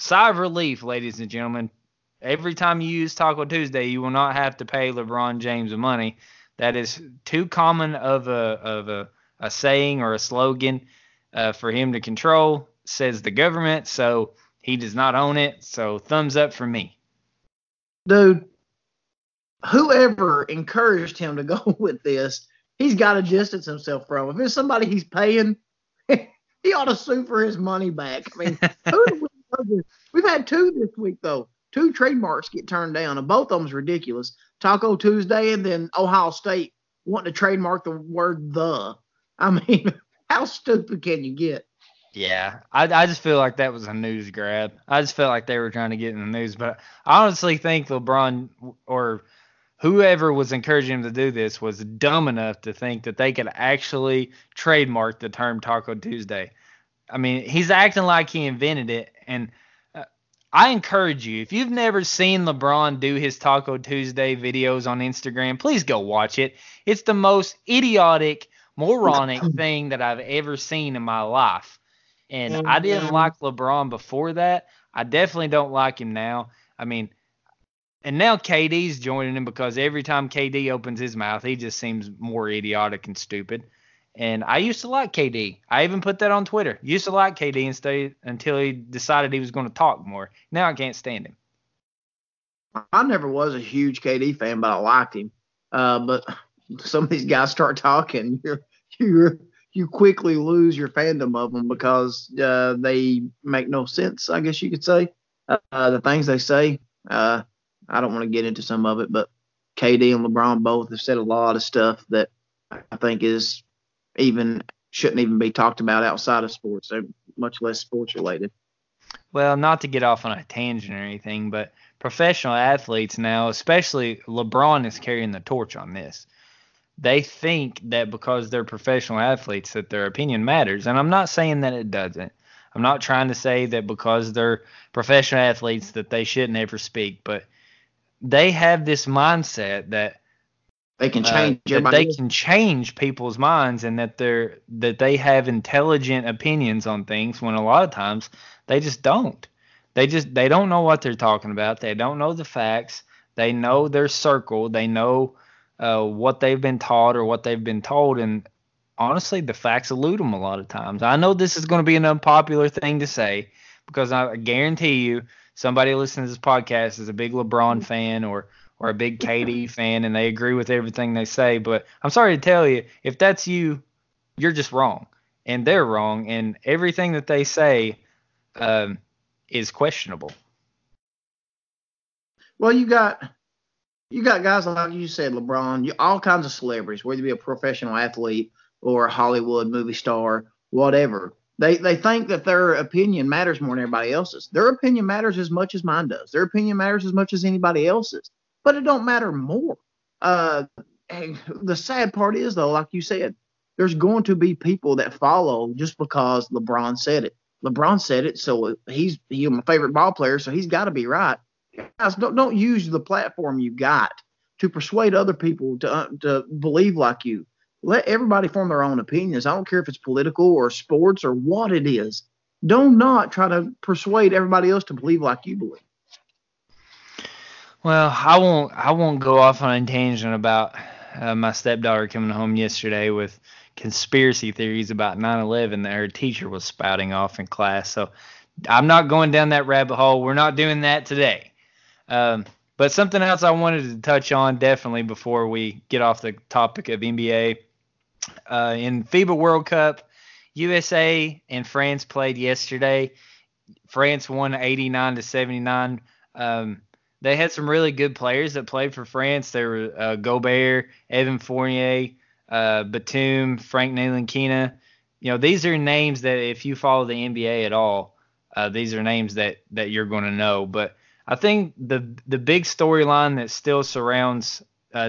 sigh of relief, ladies and gentlemen. Every time you use Taco Tuesday, you will not have to pay LeBron James money. That is too common of a saying or a slogan for him to control, says the government. So he does not own it. So thumbs up for me. Dude, whoever encouraged him to go with this, he's got to distance himself from. If it's somebody he's paying, he ought to sue for his money back. I mean, we've had two this week, though. Two trademarks get turned down, and both of them's ridiculous. Taco Tuesday and then Ohio State wanting to trademark the word "the." I mean, how stupid can you get? Yeah, I just feel like that was a news grab. I just felt like they were trying to get in the news. But I honestly think LeBron or whoever was encouraging him to do this was dumb enough to think that they could actually trademark the term Taco Tuesday. I mean, he's acting like he invented it. And I encourage you, if you've never seen LeBron do his Taco Tuesday videos on Instagram, please go watch it. It's the most idiotic, moronic thing that I've ever seen in my life. And I didn't like LeBron before that. I definitely don't like him now. I mean, and now KD's joining him because every time KD opens his mouth, he just seems more idiotic and stupid. And I used to like KD. I even put that on Twitter. Used to like KD and stay until he decided he was going to talk more. Now I can't stand him. I never was a huge KD fan, but I liked him. But some of these guys start talking, you quickly lose your fandom of them because they make no sense, I guess you could say. The things they say. I don't want to get into some of it, but KD and LeBron both have said a lot of stuff that I think shouldn't even be talked about outside of sports, much less sports related. Well, not to get off on a tangent or anything, but professional athletes now, especially LeBron, is carrying the torch on this. They think that because they're professional athletes that their opinion matters. And I'm not saying that it doesn't. I'm not trying to say that because they're professional athletes that they shouldn't ever speak, but they have this mindset that they can change people's minds and that they have intelligent opinions on things when a lot of times they just don't. They don't know what they're talking about. They don't know the facts. They know their circle. They know what they've been taught or what they've been told, and honestly, the facts elude them a lot of times. I know this is going to be an unpopular thing to say because I guarantee you somebody listening to this podcast is a big LeBron fan or a big KD fan, and they agree with everything they say, but I'm sorry to tell you, if that's you, you're just wrong, and they're wrong, and everything that they say is questionable. Well, you got guys like you said, LeBron, all kinds of celebrities, whether it be a professional athlete or a Hollywood movie star, whatever. They think that their opinion matters more than everybody else's. Their opinion matters as much as mine does. Their opinion matters as much as anybody else's. But it don't matter more. And the sad part is, though, like you said, there's going to be people that follow just because LeBron said it. LeBron said it, so he's my favorite ball player, so he's got to be right. Guys, don't use the platform you got to persuade other people to believe like you. Let everybody form their own opinions. I don't care if it's political or sports or what it is. Don't not try to persuade everybody else to believe like you believe. Well, I won't go off on a tangent about my stepdaughter coming home yesterday with conspiracy theories about 9/11 that her teacher was spouting off in class. So I'm not going down that rabbit hole. We're not doing that today. But something else I wanted to touch on definitely before we get off the topic of NBA. In FIBA World Cup, USA and France played yesterday. France won 89-79. They had some really good players that played for France. There were Gobert, Evan Fournier, Batum, Frank Ntilikina. You know, these are names that if you follow the NBA at all, these are names that you're going to know. But I think the big storyline that still surrounds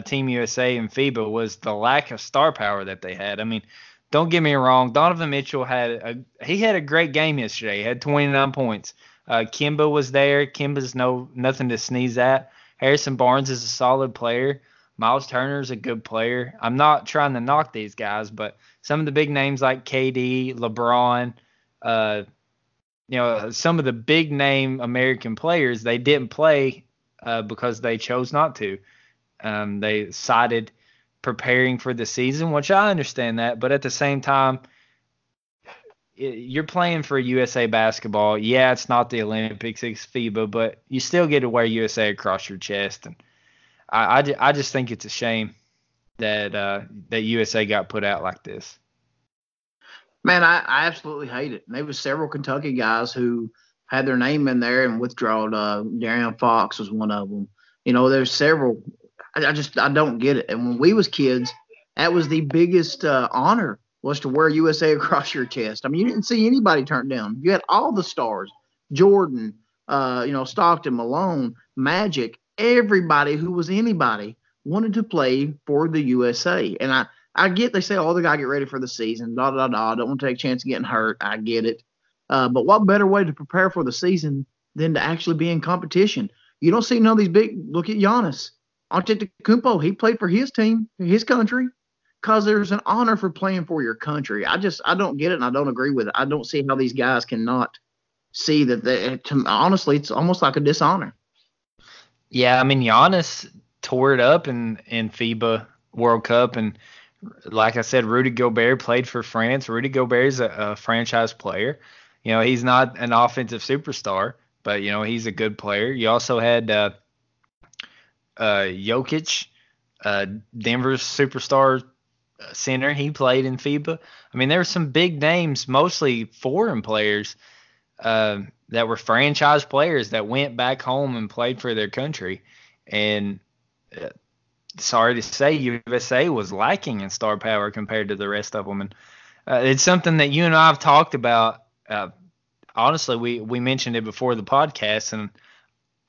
Team USA and FIBA was the lack of star power that they had. I mean, don't get me wrong. Donovan Mitchell had a great game yesterday. He had 29 points. Kemba was there. Kemba's nothing to sneeze at. Harrison Barnes is a solid player. Miles Turner's a good player. I'm not trying to knock these guys, but some of the big names like KD, LeBron, some of the big name American players, they didn't play because they chose not to. They cited preparing for the season, which I understand that, but at the same time, you're playing for USA basketball. Yeah, it's not the Olympics, it's FIBA, but you still get to wear USA across your chest. And I just think it's a shame that USA got put out like this. Man, I absolutely hate it. And there was several Kentucky guys who had their name in there and withdrawed. Darren Fox was one of them. You know, there's several. I don't get it. And when we was kids, that was the biggest honor, was to wear USA across your chest. I mean, you didn't see anybody turn down. You had all the stars, Jordan, Stockton, Malone, Magic, everybody who was anybody wanted to play for the USA. And I get, they say, oh, the guy get ready for the season, da, da, da, don't want to take a chance of getting hurt. I get it. But what better way to prepare for the season than to actually be in competition? You don't see none of these big, look at Giannis Antetokounmpo. He played for his team, his country, because there's an honor for playing for your country. I don't get it, and I don't agree with it. I don't see how these guys cannot see that. Honestly, it's almost like a dishonor. Yeah, I mean, Giannis tore it up in FIBA World Cup, and like I said, Rudy Gobert played for France. Rudy Gobert is a franchise player. You know, he's not an offensive superstar, but, you know, he's a good player. You also had Jokic, Denver's superstar center. He played in FIBA. I mean, there were some big names, mostly foreign players that were franchise players that went back home and played for their country. And sorry to say, USA was lacking in star power compared to the rest of them. And it's something that you and I have talked about. Honestly, we mentioned it before the podcast, and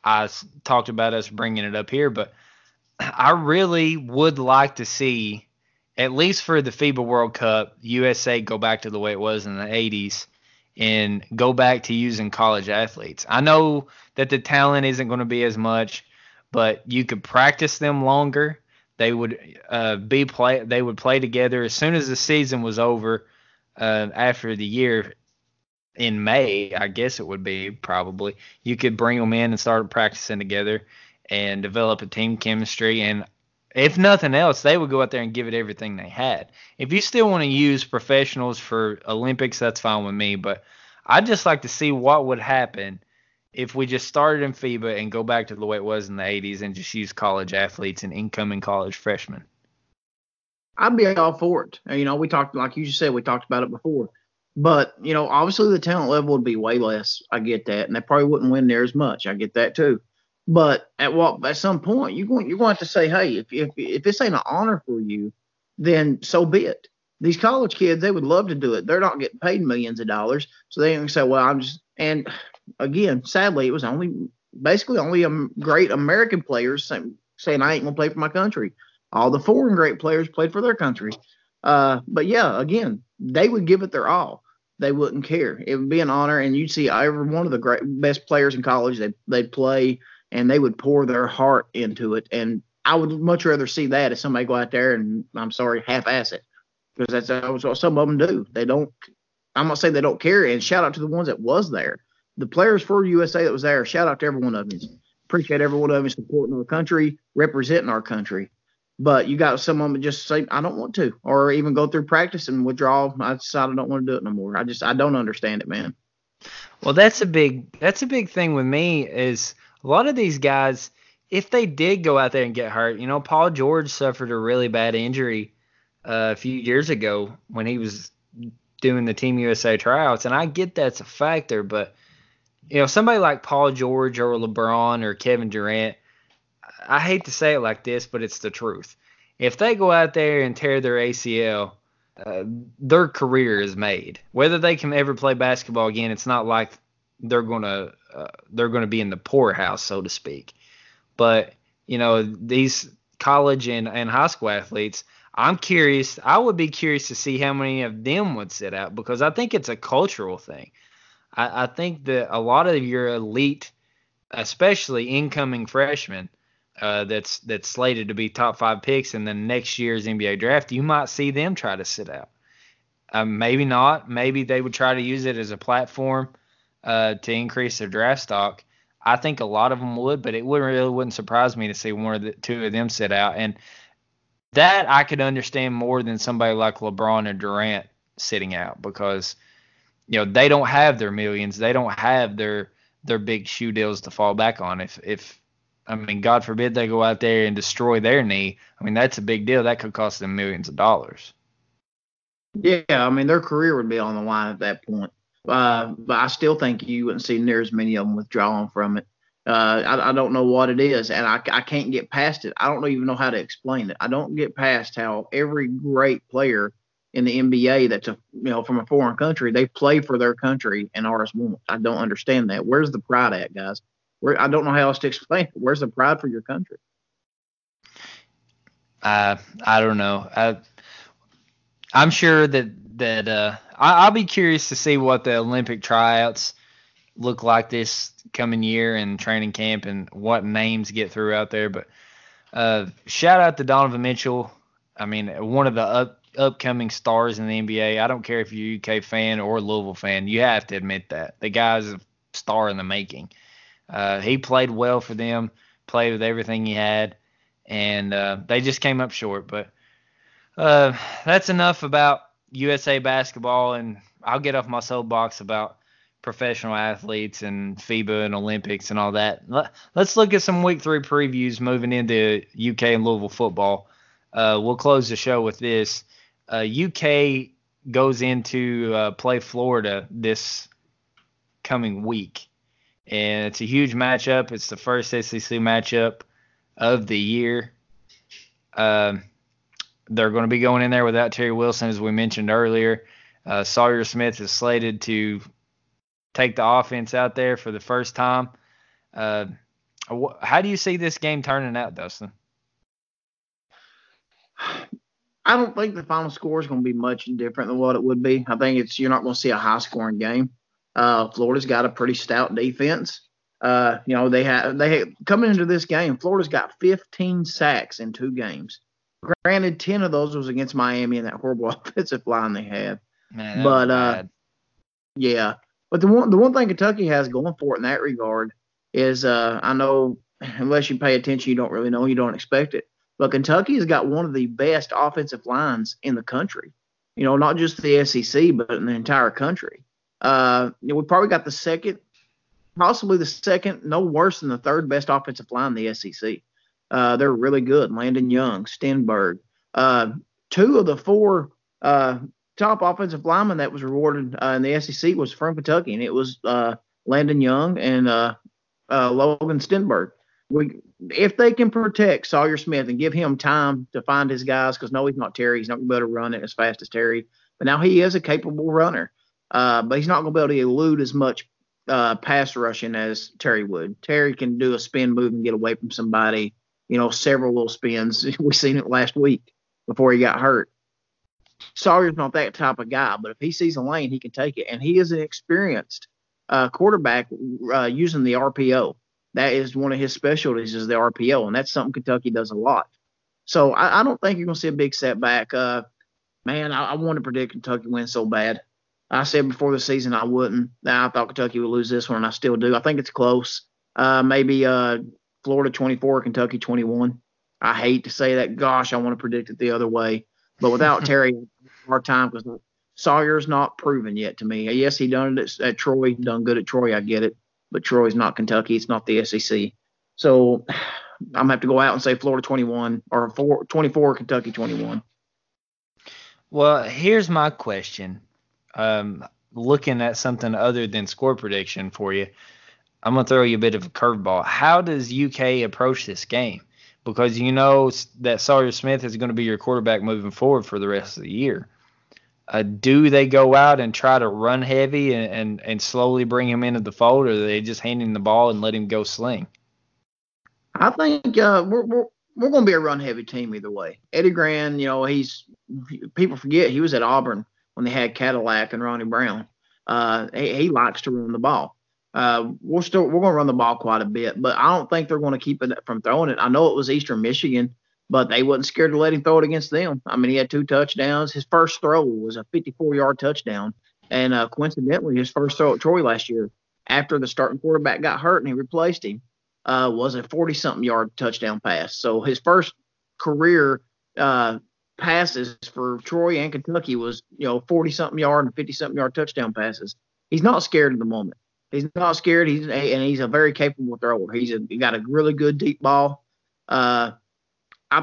I talked about us bringing it up here, but I really would like to see, at least for the FIBA World Cup, USA go back to the way it was in the 80s and go back to using college athletes. I know that the talent isn't going to be as much, but you could practice them longer. They would They would play together as soon as the season was over. After the year in May, I guess it would be probably, you could bring them in and start practicing together and develop a team chemistry. And if nothing else, they would go out there and give it everything they had. If you still want to use professionals for Olympics, that's fine with me. But I'd just like to see what would happen if we just started in FIBA and go back to the way it was in the 80s and just use college athletes and incoming college freshmen. I'd be all for it. You know, we talked, like you just said, we talked about it before. But, you know, obviously the talent level would be way less. I get that. And they probably wouldn't win near as much. I get that too. But at some point, you're going to have to say, hey, if this ain't an honor for you, then so be it. These college kids, they would love to do it. They're not getting paid millions of dollars, so they can say, well, I'm just. And again, sadly, it was only great American players saying I ain't gonna play for my country. All the foreign great players played for their country. But yeah, again, they would give it their all. They wouldn't care. It would be an honor, and you'd see every one of the best players in college. They'd play, and they would pour their heart into it. And I would much rather see that as somebody go out there and, I'm sorry, half-ass it, because that's what some of them do. They don't. I'm not saying they don't care. And shout out to the ones that was there, the players for USA that was there. Shout out to every one of them. Appreciate every one of them supporting our country, representing our country. But you got some of them just say, I don't want to, or even go through practice and withdraw. I decide I don't want to do it no more. I don't understand it, man. Well, that's a big thing with me is a lot of these guys, if they did go out there and get hurt, you know, Paul George suffered a really bad injury a few years ago when he was doing the Team USA tryouts. And I get that's a factor, but, you know, somebody like Paul George or LeBron or Kevin Durant, I hate to say it like this, but it's the truth. If they go out there and tear their ACL, their career is made. Whether they can ever play basketball again, it's not like they're gonna be in the poorhouse, so to speak. But you know, these college and high school athletes, I'm curious. I would be curious to see how many of them would sit out, because I think it's a cultural thing. I think that a lot of your elite, especially incoming freshmen, that's slated to be top 5 picks in the next year's NBA draft, you might see them try to sit out. Maybe not. Maybe they would try to use it as a platform to increase their draft stock. I think a lot of them would, but it wouldn't surprise me to see one or two of them sit out. And that I could understand more than somebody like LeBron or Durant sitting out, because you know they don't have their millions, they don't have their big shoe deals to fall back on. If I mean, God forbid they go out there and destroy their knee. I mean, that's a big deal. That could cost them millions of dollars. Yeah, I mean, their career would be on the line at that point. But I still think you wouldn't see near as many of them withdrawing from it. I don't know what it is, and I can't get past it. I don't even know how to explain it. I don't get past how every great player in the NBA that's from a foreign country, they play for their country and ours won't. I don't understand that. Where's the pride at, guys? I don't know how else to explain it. Where's the pride for your country? I don't know. I'm sure that I'll be curious to see what the Olympic tryouts look like this coming year and training camp and what names get through out there. But shout out to Donovan Mitchell. I mean, one of the upcoming stars in the NBA. I don't care if you're a UK fan or Louisville fan. You have to admit that. The guy's a star in the making. He played well for them, played with everything he had, and they just came up short. But that's enough about USA basketball, and I'll get off my soapbox about professional athletes and FIBA and Olympics and all that. Let's look at some Week 3 previews moving into UK and Louisville football. We'll close the show with this. UK goes into play Florida this coming week. And it's a huge matchup. It's the first SEC matchup of the year. They're going to be going in there without Terry Wilson, as we mentioned earlier. Sawyer Smith is slated to take the offense out there for the first time. How do you see this game turning out, Dustin? I don't think the final score is going to be much different than what it would be. I think you're not going to see a high-scoring game. Florida's got a pretty stout defense. They coming into this game, Florida's got 15 sacks in 2 games. Granted, 10 of those was against Miami and that horrible offensive line they had. Man, but yeah. But the one thing Kentucky has going for it in that regard is I know unless you pay attention, you don't really know, you don't expect it. But Kentucky has got one of the best offensive lines in the country. You know, not just the SEC, but in the entire country. We probably got the second, possibly the second, no worse than the third best offensive line in the SEC. They're really good. Landon Young, Stenberg. 2 of the 4 top offensive linemen that was rewarded in the SEC was from Kentucky, and it was Landon Young and Logan Stenberg. If they can protect Sawyer Smith and give him time to find his guys, because no, he's not Terry. He's not going to be able to run it as fast as Terry. But now he is a capable runner. But he's not going to be able to elude as much pass rushing as Terry would. Terry can do a spin move and get away from somebody, you know, several little spins. We seen it last week before he got hurt. Sawyer's not that type of guy, but if he sees a lane, he can take it. And he is an experienced quarterback using the RPO. That is one of his specialties, is the RPO, and that's something Kentucky does a lot. So I don't think you're going to see a big setback. I want to predict Kentucky win so bad. I said before the season I wouldn't. Now I thought Kentucky would lose this one, and I still do. I think it's close. Maybe Florida 24, Kentucky 21. I hate to say that. Gosh, I want to predict it the other way. But without Terry, hard time, because Sawyer's not proven yet to me. Yes, he done it at Troy, done good at Troy. I get it. But Troy's not Kentucky. It's not the SEC. So I'm going to have to go out and say Florida 21 or 24, Kentucky 21. Well, here's my question. Looking at something other than score prediction for you, I'm going to throw you a bit of a curveball. How does UK approach this game? Because you know that Sawyer Smith is going to be your quarterback moving forward for the rest of the year. Do they go out and try to run heavy and slowly bring him into the fold, or are they just hand him the ball and let him go sling? I think we're going to be a run heavy team either way. Eddie Grand, you know, people forget he was at Auburn when they had Cadillac and Ronnie Brown. He likes to run the ball. We're going to run the ball quite a bit, but I don't think they're going to keep it from throwing it. I know it was Eastern Michigan, but they wasn't scared to let him throw it against them. I mean, he had 2 touchdowns. His first throw was a 54-yard touchdown, and coincidentally, his first throw at Troy last year, after the starting quarterback got hurt and he replaced him, was a 40-something-yard touchdown pass. So his first career passes for Troy and Kentucky was, you know, 40-something-yard and 50-something-yard touchdown passes. He's not scared at the moment. He's not scared. He's a very capable thrower. He got a really good deep ball. I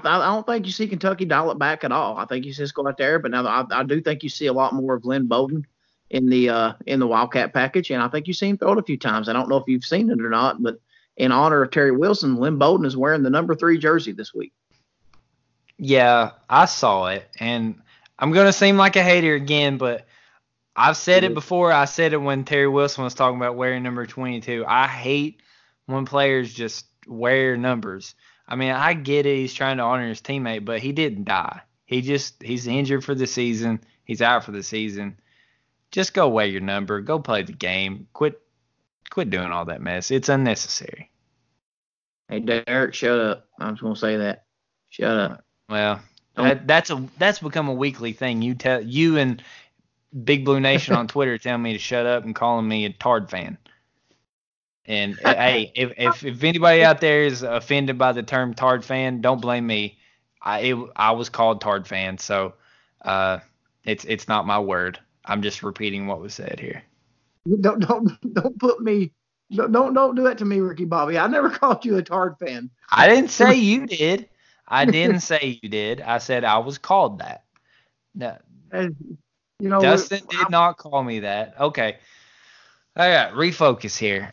don't think you see Kentucky dial it back at all. I think you see us go out there, but now I do think you see a lot more of Lynn Bowden in the Wildcat package, and I think you've seen him throw it a few times. I don't know if you've seen it or not, but in honor of Terry Wilson, Lynn Bowden is wearing the number 3 jersey this week. Yeah, I saw it, and I'm going to seem like a hater again, but I've said it before. I said it when Terry Wilson was talking about wearing number 22. I hate when players just wear numbers. I mean, I get it. He's trying to honor his teammate, but he didn't die. He's injured for the season. He's out for the season. Just go wear your number. Go play the game. Quit doing all that mess. It's unnecessary. Hey, Derek, shut up. I'm just gonna say that. Shut up. Well, that's become a weekly thing. You and Big Blue Nation on Twitter telling me to shut up and calling me a Tard fan. And hey, if anybody out there is offended by the term Tard fan, don't blame me. I was called Tard fan, so it's not my word. I'm just repeating what was said here. Don't put me. Don't do that to me, Ricky Bobby. I never called you a Tard fan. I didn't say you did. I didn't say you did. I said I was called that. No, you know, Dustin did not call me that. Okay. All right, refocus here.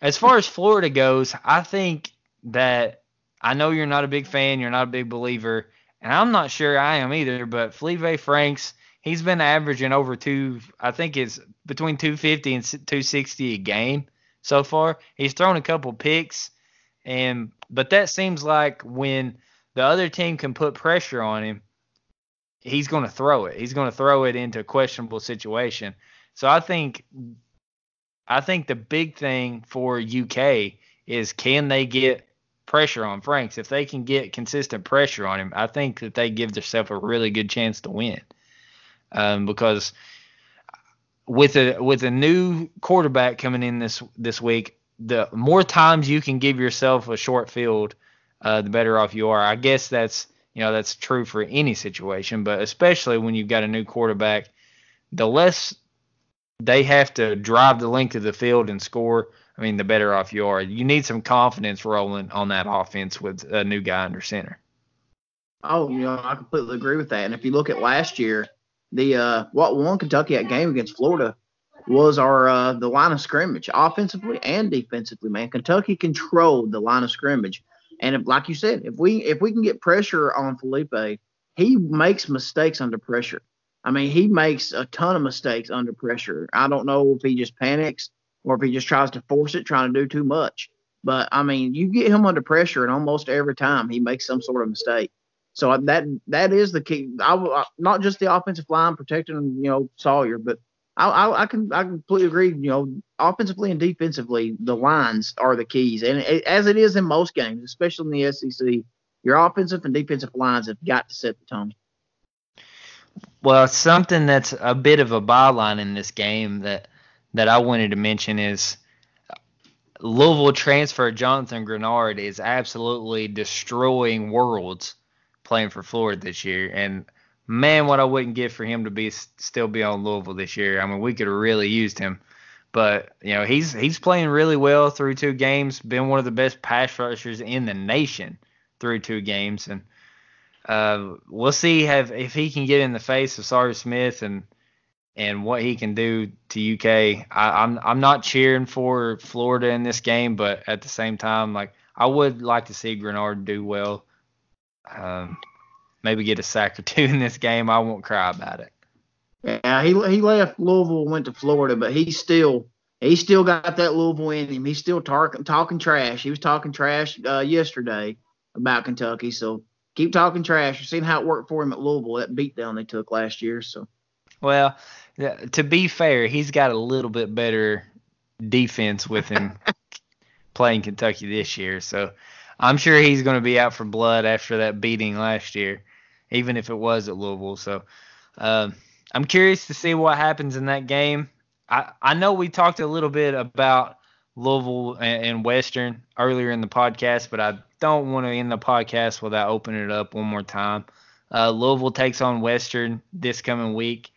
As far as Florida goes, I think that I know you're not a big fan, you're not a big believer, and I'm not sure I am either, but Felipe Franks, he's been averaging over 2, I think it's between 250 and 260 a game so far. He's thrown a couple picks, but that seems like when the other team can put pressure on him, he's going to throw it. He's going to throw it into a questionable situation. So I think the big thing for UK is, can they get pressure on Franks? If they can get consistent pressure on him, I think that they give themselves a really good chance to win. Because with a new quarterback coming in this week, the more times you can give yourself a short field, the better off you are. I guess that's true for any situation, but especially when you've got a new quarterback, the less they have to drive the length of the field and score, I mean, the better off you are. You need some confidence rolling on that offense with a new guy under center. Oh, you know, I completely agree with that. And if you look at last year, the what won Kentucky that game against Florida was the line of scrimmage, offensively and defensively, man. Kentucky controlled the line of scrimmage. And if, like you said, if we can get pressure on Felipe, he makes mistakes under pressure. I mean, he makes a ton of mistakes under pressure. I don't know if he just panics or if he just tries to force it, trying to do too much. But, I mean, you get him under pressure, and almost every time he makes some sort of mistake. So that is the key. Not just the offensive line protecting, Sawyer, but I completely agree. Offensively and defensively, the lines are the keys, and as it is in most games, especially in the SEC, your offensive and defensive lines have got to set the tone. Well, something that's a bit of a byline in this game that I wanted to mention is Louisville transfer Jonathan Grenard is absolutely destroying worlds playing for Florida this year, and man, what I wouldn't give for him to still be on Louisville this year. I mean, we could have really used him, but he's playing really well through two games. Been one of the best pass rushers in the nation through two games, and we'll see if he can get in the face of Sawyer Smith and what he can do to UK. I'm not cheering for Florida in this game, but at the same time, I would like to see Grenard do well. Maybe get a sack or two in this game. I won't cry about it. Yeah, he left Louisville, went to Florida, but he still got that Louisville in him. He's still talking trash. He was talking trash yesterday about Kentucky. So keep talking trash. You've seen how it worked for him at Louisville, that beatdown they took last year. So. Well, to be fair, he's got a little bit better defense with him playing Kentucky this year. So I'm sure he's going to be out for blood after that beating last year, even if it was at Louisville. So I'm curious to see what happens in that game. I know we talked a little bit about Louisville and Western earlier in the podcast, but I don't want to end the podcast without opening it up one more time. Louisville takes on Western this coming week.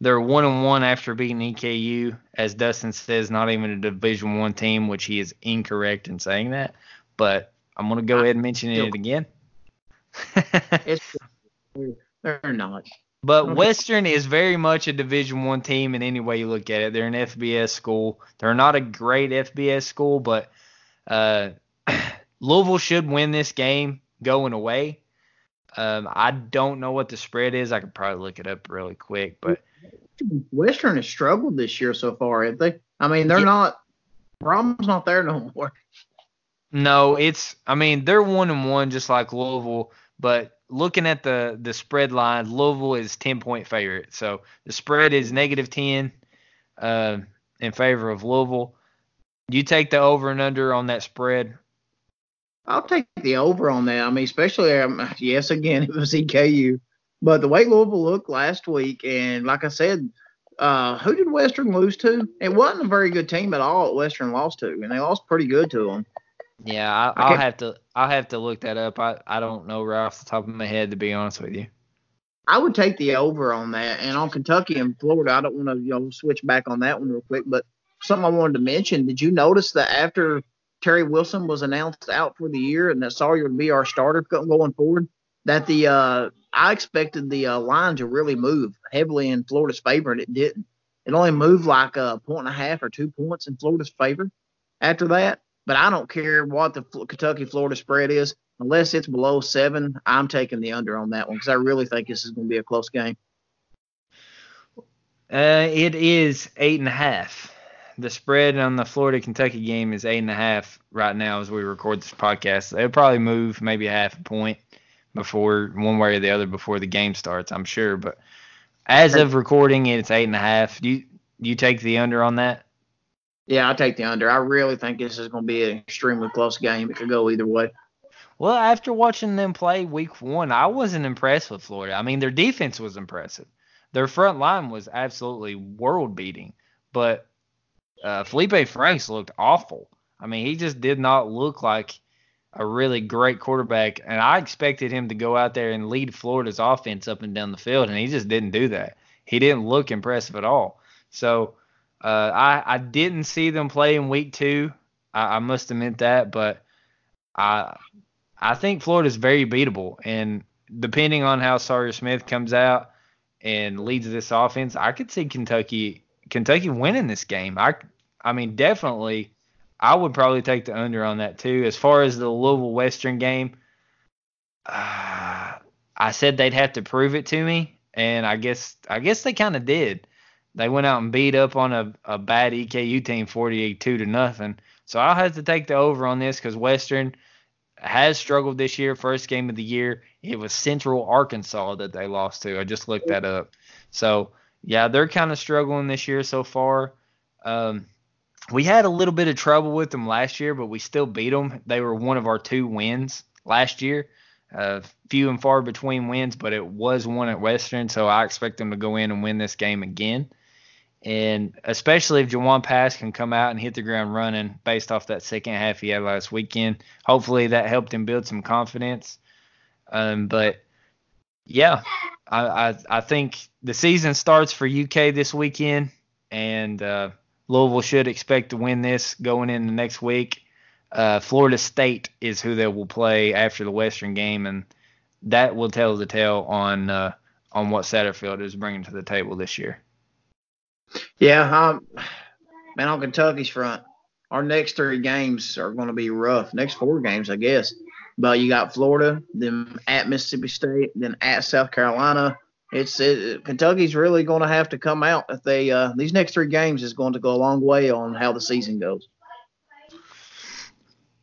They're 1-1 after beating EKU, as Dustin says, not even a Division I team, which he is incorrect in saying that. But I'm going to go ahead and mention it again. They're not. But Western is very much a Division I team in any way you look at it. They're an FBS school. They're not a great FBS school, but Louisville should win this game going away. I don't know what the spread is. I could probably look it up really quick, but Western has struggled this year so far, haven't they? I mean, they're not. Brom's not there no more. No, they're 1-1 just like Louisville, but looking at the spread line, Louisville is 10-point favorite. So the spread is -10 in favor of Louisville. You take the over and under on that spread. I'll take the over on that. I mean, especially, yes, again, it was EKU. But the way Louisville looked last week, and like I said, who did Western lose to? It wasn't a very good team at all that Western lost to, and they lost pretty good to them. Yeah, I'll have to look that up. I don't know right off the top of my head, to be honest with you. I would take the over on that. And on Kentucky and Florida, I don't want to switch back on that one real quick, but something I wanted to mention, did you notice that after – Terry Wilson was announced out for the year and that Sawyer would be our starter going forward, that I expected the line to really move heavily in Florida's favor, and it didn't. It only moved like a 1.5 or 2 points in Florida's favor after that. But I don't care what the Kentucky-Florida spread is. Unless it's below 7, I'm taking the under on that one because I really think this is going to be a close game. It is 8.5. The spread on the Florida-Kentucky game is 8.5 right now as we record this podcast. It'll probably move maybe 0.5 point before one way or the other before the game starts, I'm sure. But as of recording, it's 8.5. You take the under on that? Yeah, I take the under. I really think this is going to be an extremely close game. It could go either way. Well, after watching them play week one, I wasn't impressed with Florida. I mean, their defense was impressive. Their front line was absolutely world-beating. But Felipe Franks looked awful. I mean, he just did not look like a really great quarterback, and I expected him to go out there and lead Florida's offense up and down the field, and he just didn't do that. He didn't look impressive at all. So I didn't see them play in week two. I must admit that, but I think Florida's very beatable, and depending on how Sawyer Smith comes out and leads this offense, I could see Kentucky winning this game. I mean, definitely, I would probably take the under on that too. As far as the Louisville Western game, I said they'd have to prove it to me, and I guess they kind of did. They went out and beat up on a bad EKU team 48-2. So I'll have to take the over on this because Western has struggled this year. First game of the year, it was Central Arkansas that they lost to. I just looked that up. So, yeah, they're kind of struggling this year so far. We had a little bit of trouble with them last year, but we still beat them. They were one of our two wins last year. Few and far between wins, but it was one at Western. So I expect them to go in and win this game again. And especially if Juwan Pass can come out and hit the ground running based off that second half he had last weekend. Hopefully that helped him build some confidence. But, yeah, I think the season starts for UK this weekend, and Louisville should expect to win this going into next week. Florida State is who they will play after the Western game, and that will tell the tale on what Satterfield is bringing to the table this year. Yeah, man, on Kentucky's front, our next three games are going to be rough. Next four games, I guess. But you got Florida, then at Mississippi State, then at South Carolina. Kentucky's really going to have to come out if they these next three games is going to go a long way on how the season goes.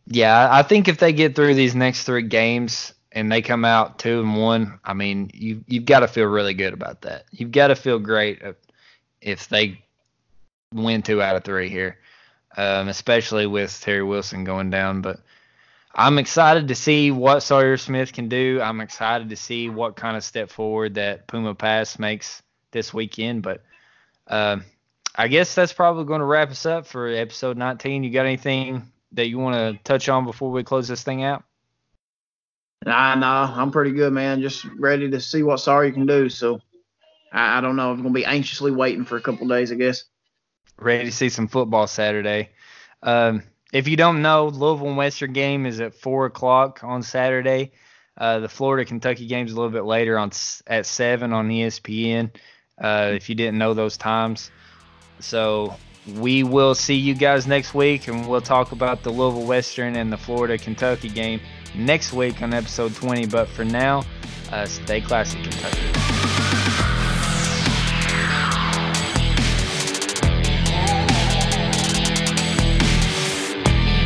Yeah, I think if they get through these next three games and they come out 2-1, I mean, you've got to feel really good about that. You've got to feel great if they win 2 out of 3 here, especially with Terry Wilson going down. But I'm excited to see what Sawyer Smith can do. I'm excited to see what kind of step forward that Puma Pass makes this weekend. But I guess that's probably going to wrap us up for episode 19. You got anything that you want to touch on before we close this thing out? Nah, I'm pretty good, man. Just ready to see what Sawyer can do. So I don't know. I'm going to be anxiously waiting for a couple days, I guess. Ready to see some football Saturday. If you don't know, Louisville and Western game is at 4 o'clock on Saturday. The Florida-Kentucky game is a little bit later at 7 on ESPN, if you didn't know those times. So we will see you guys next week, and we'll talk about the Louisville Western and the Florida-Kentucky game next week on episode 20. But for now, stay classy, Kentucky.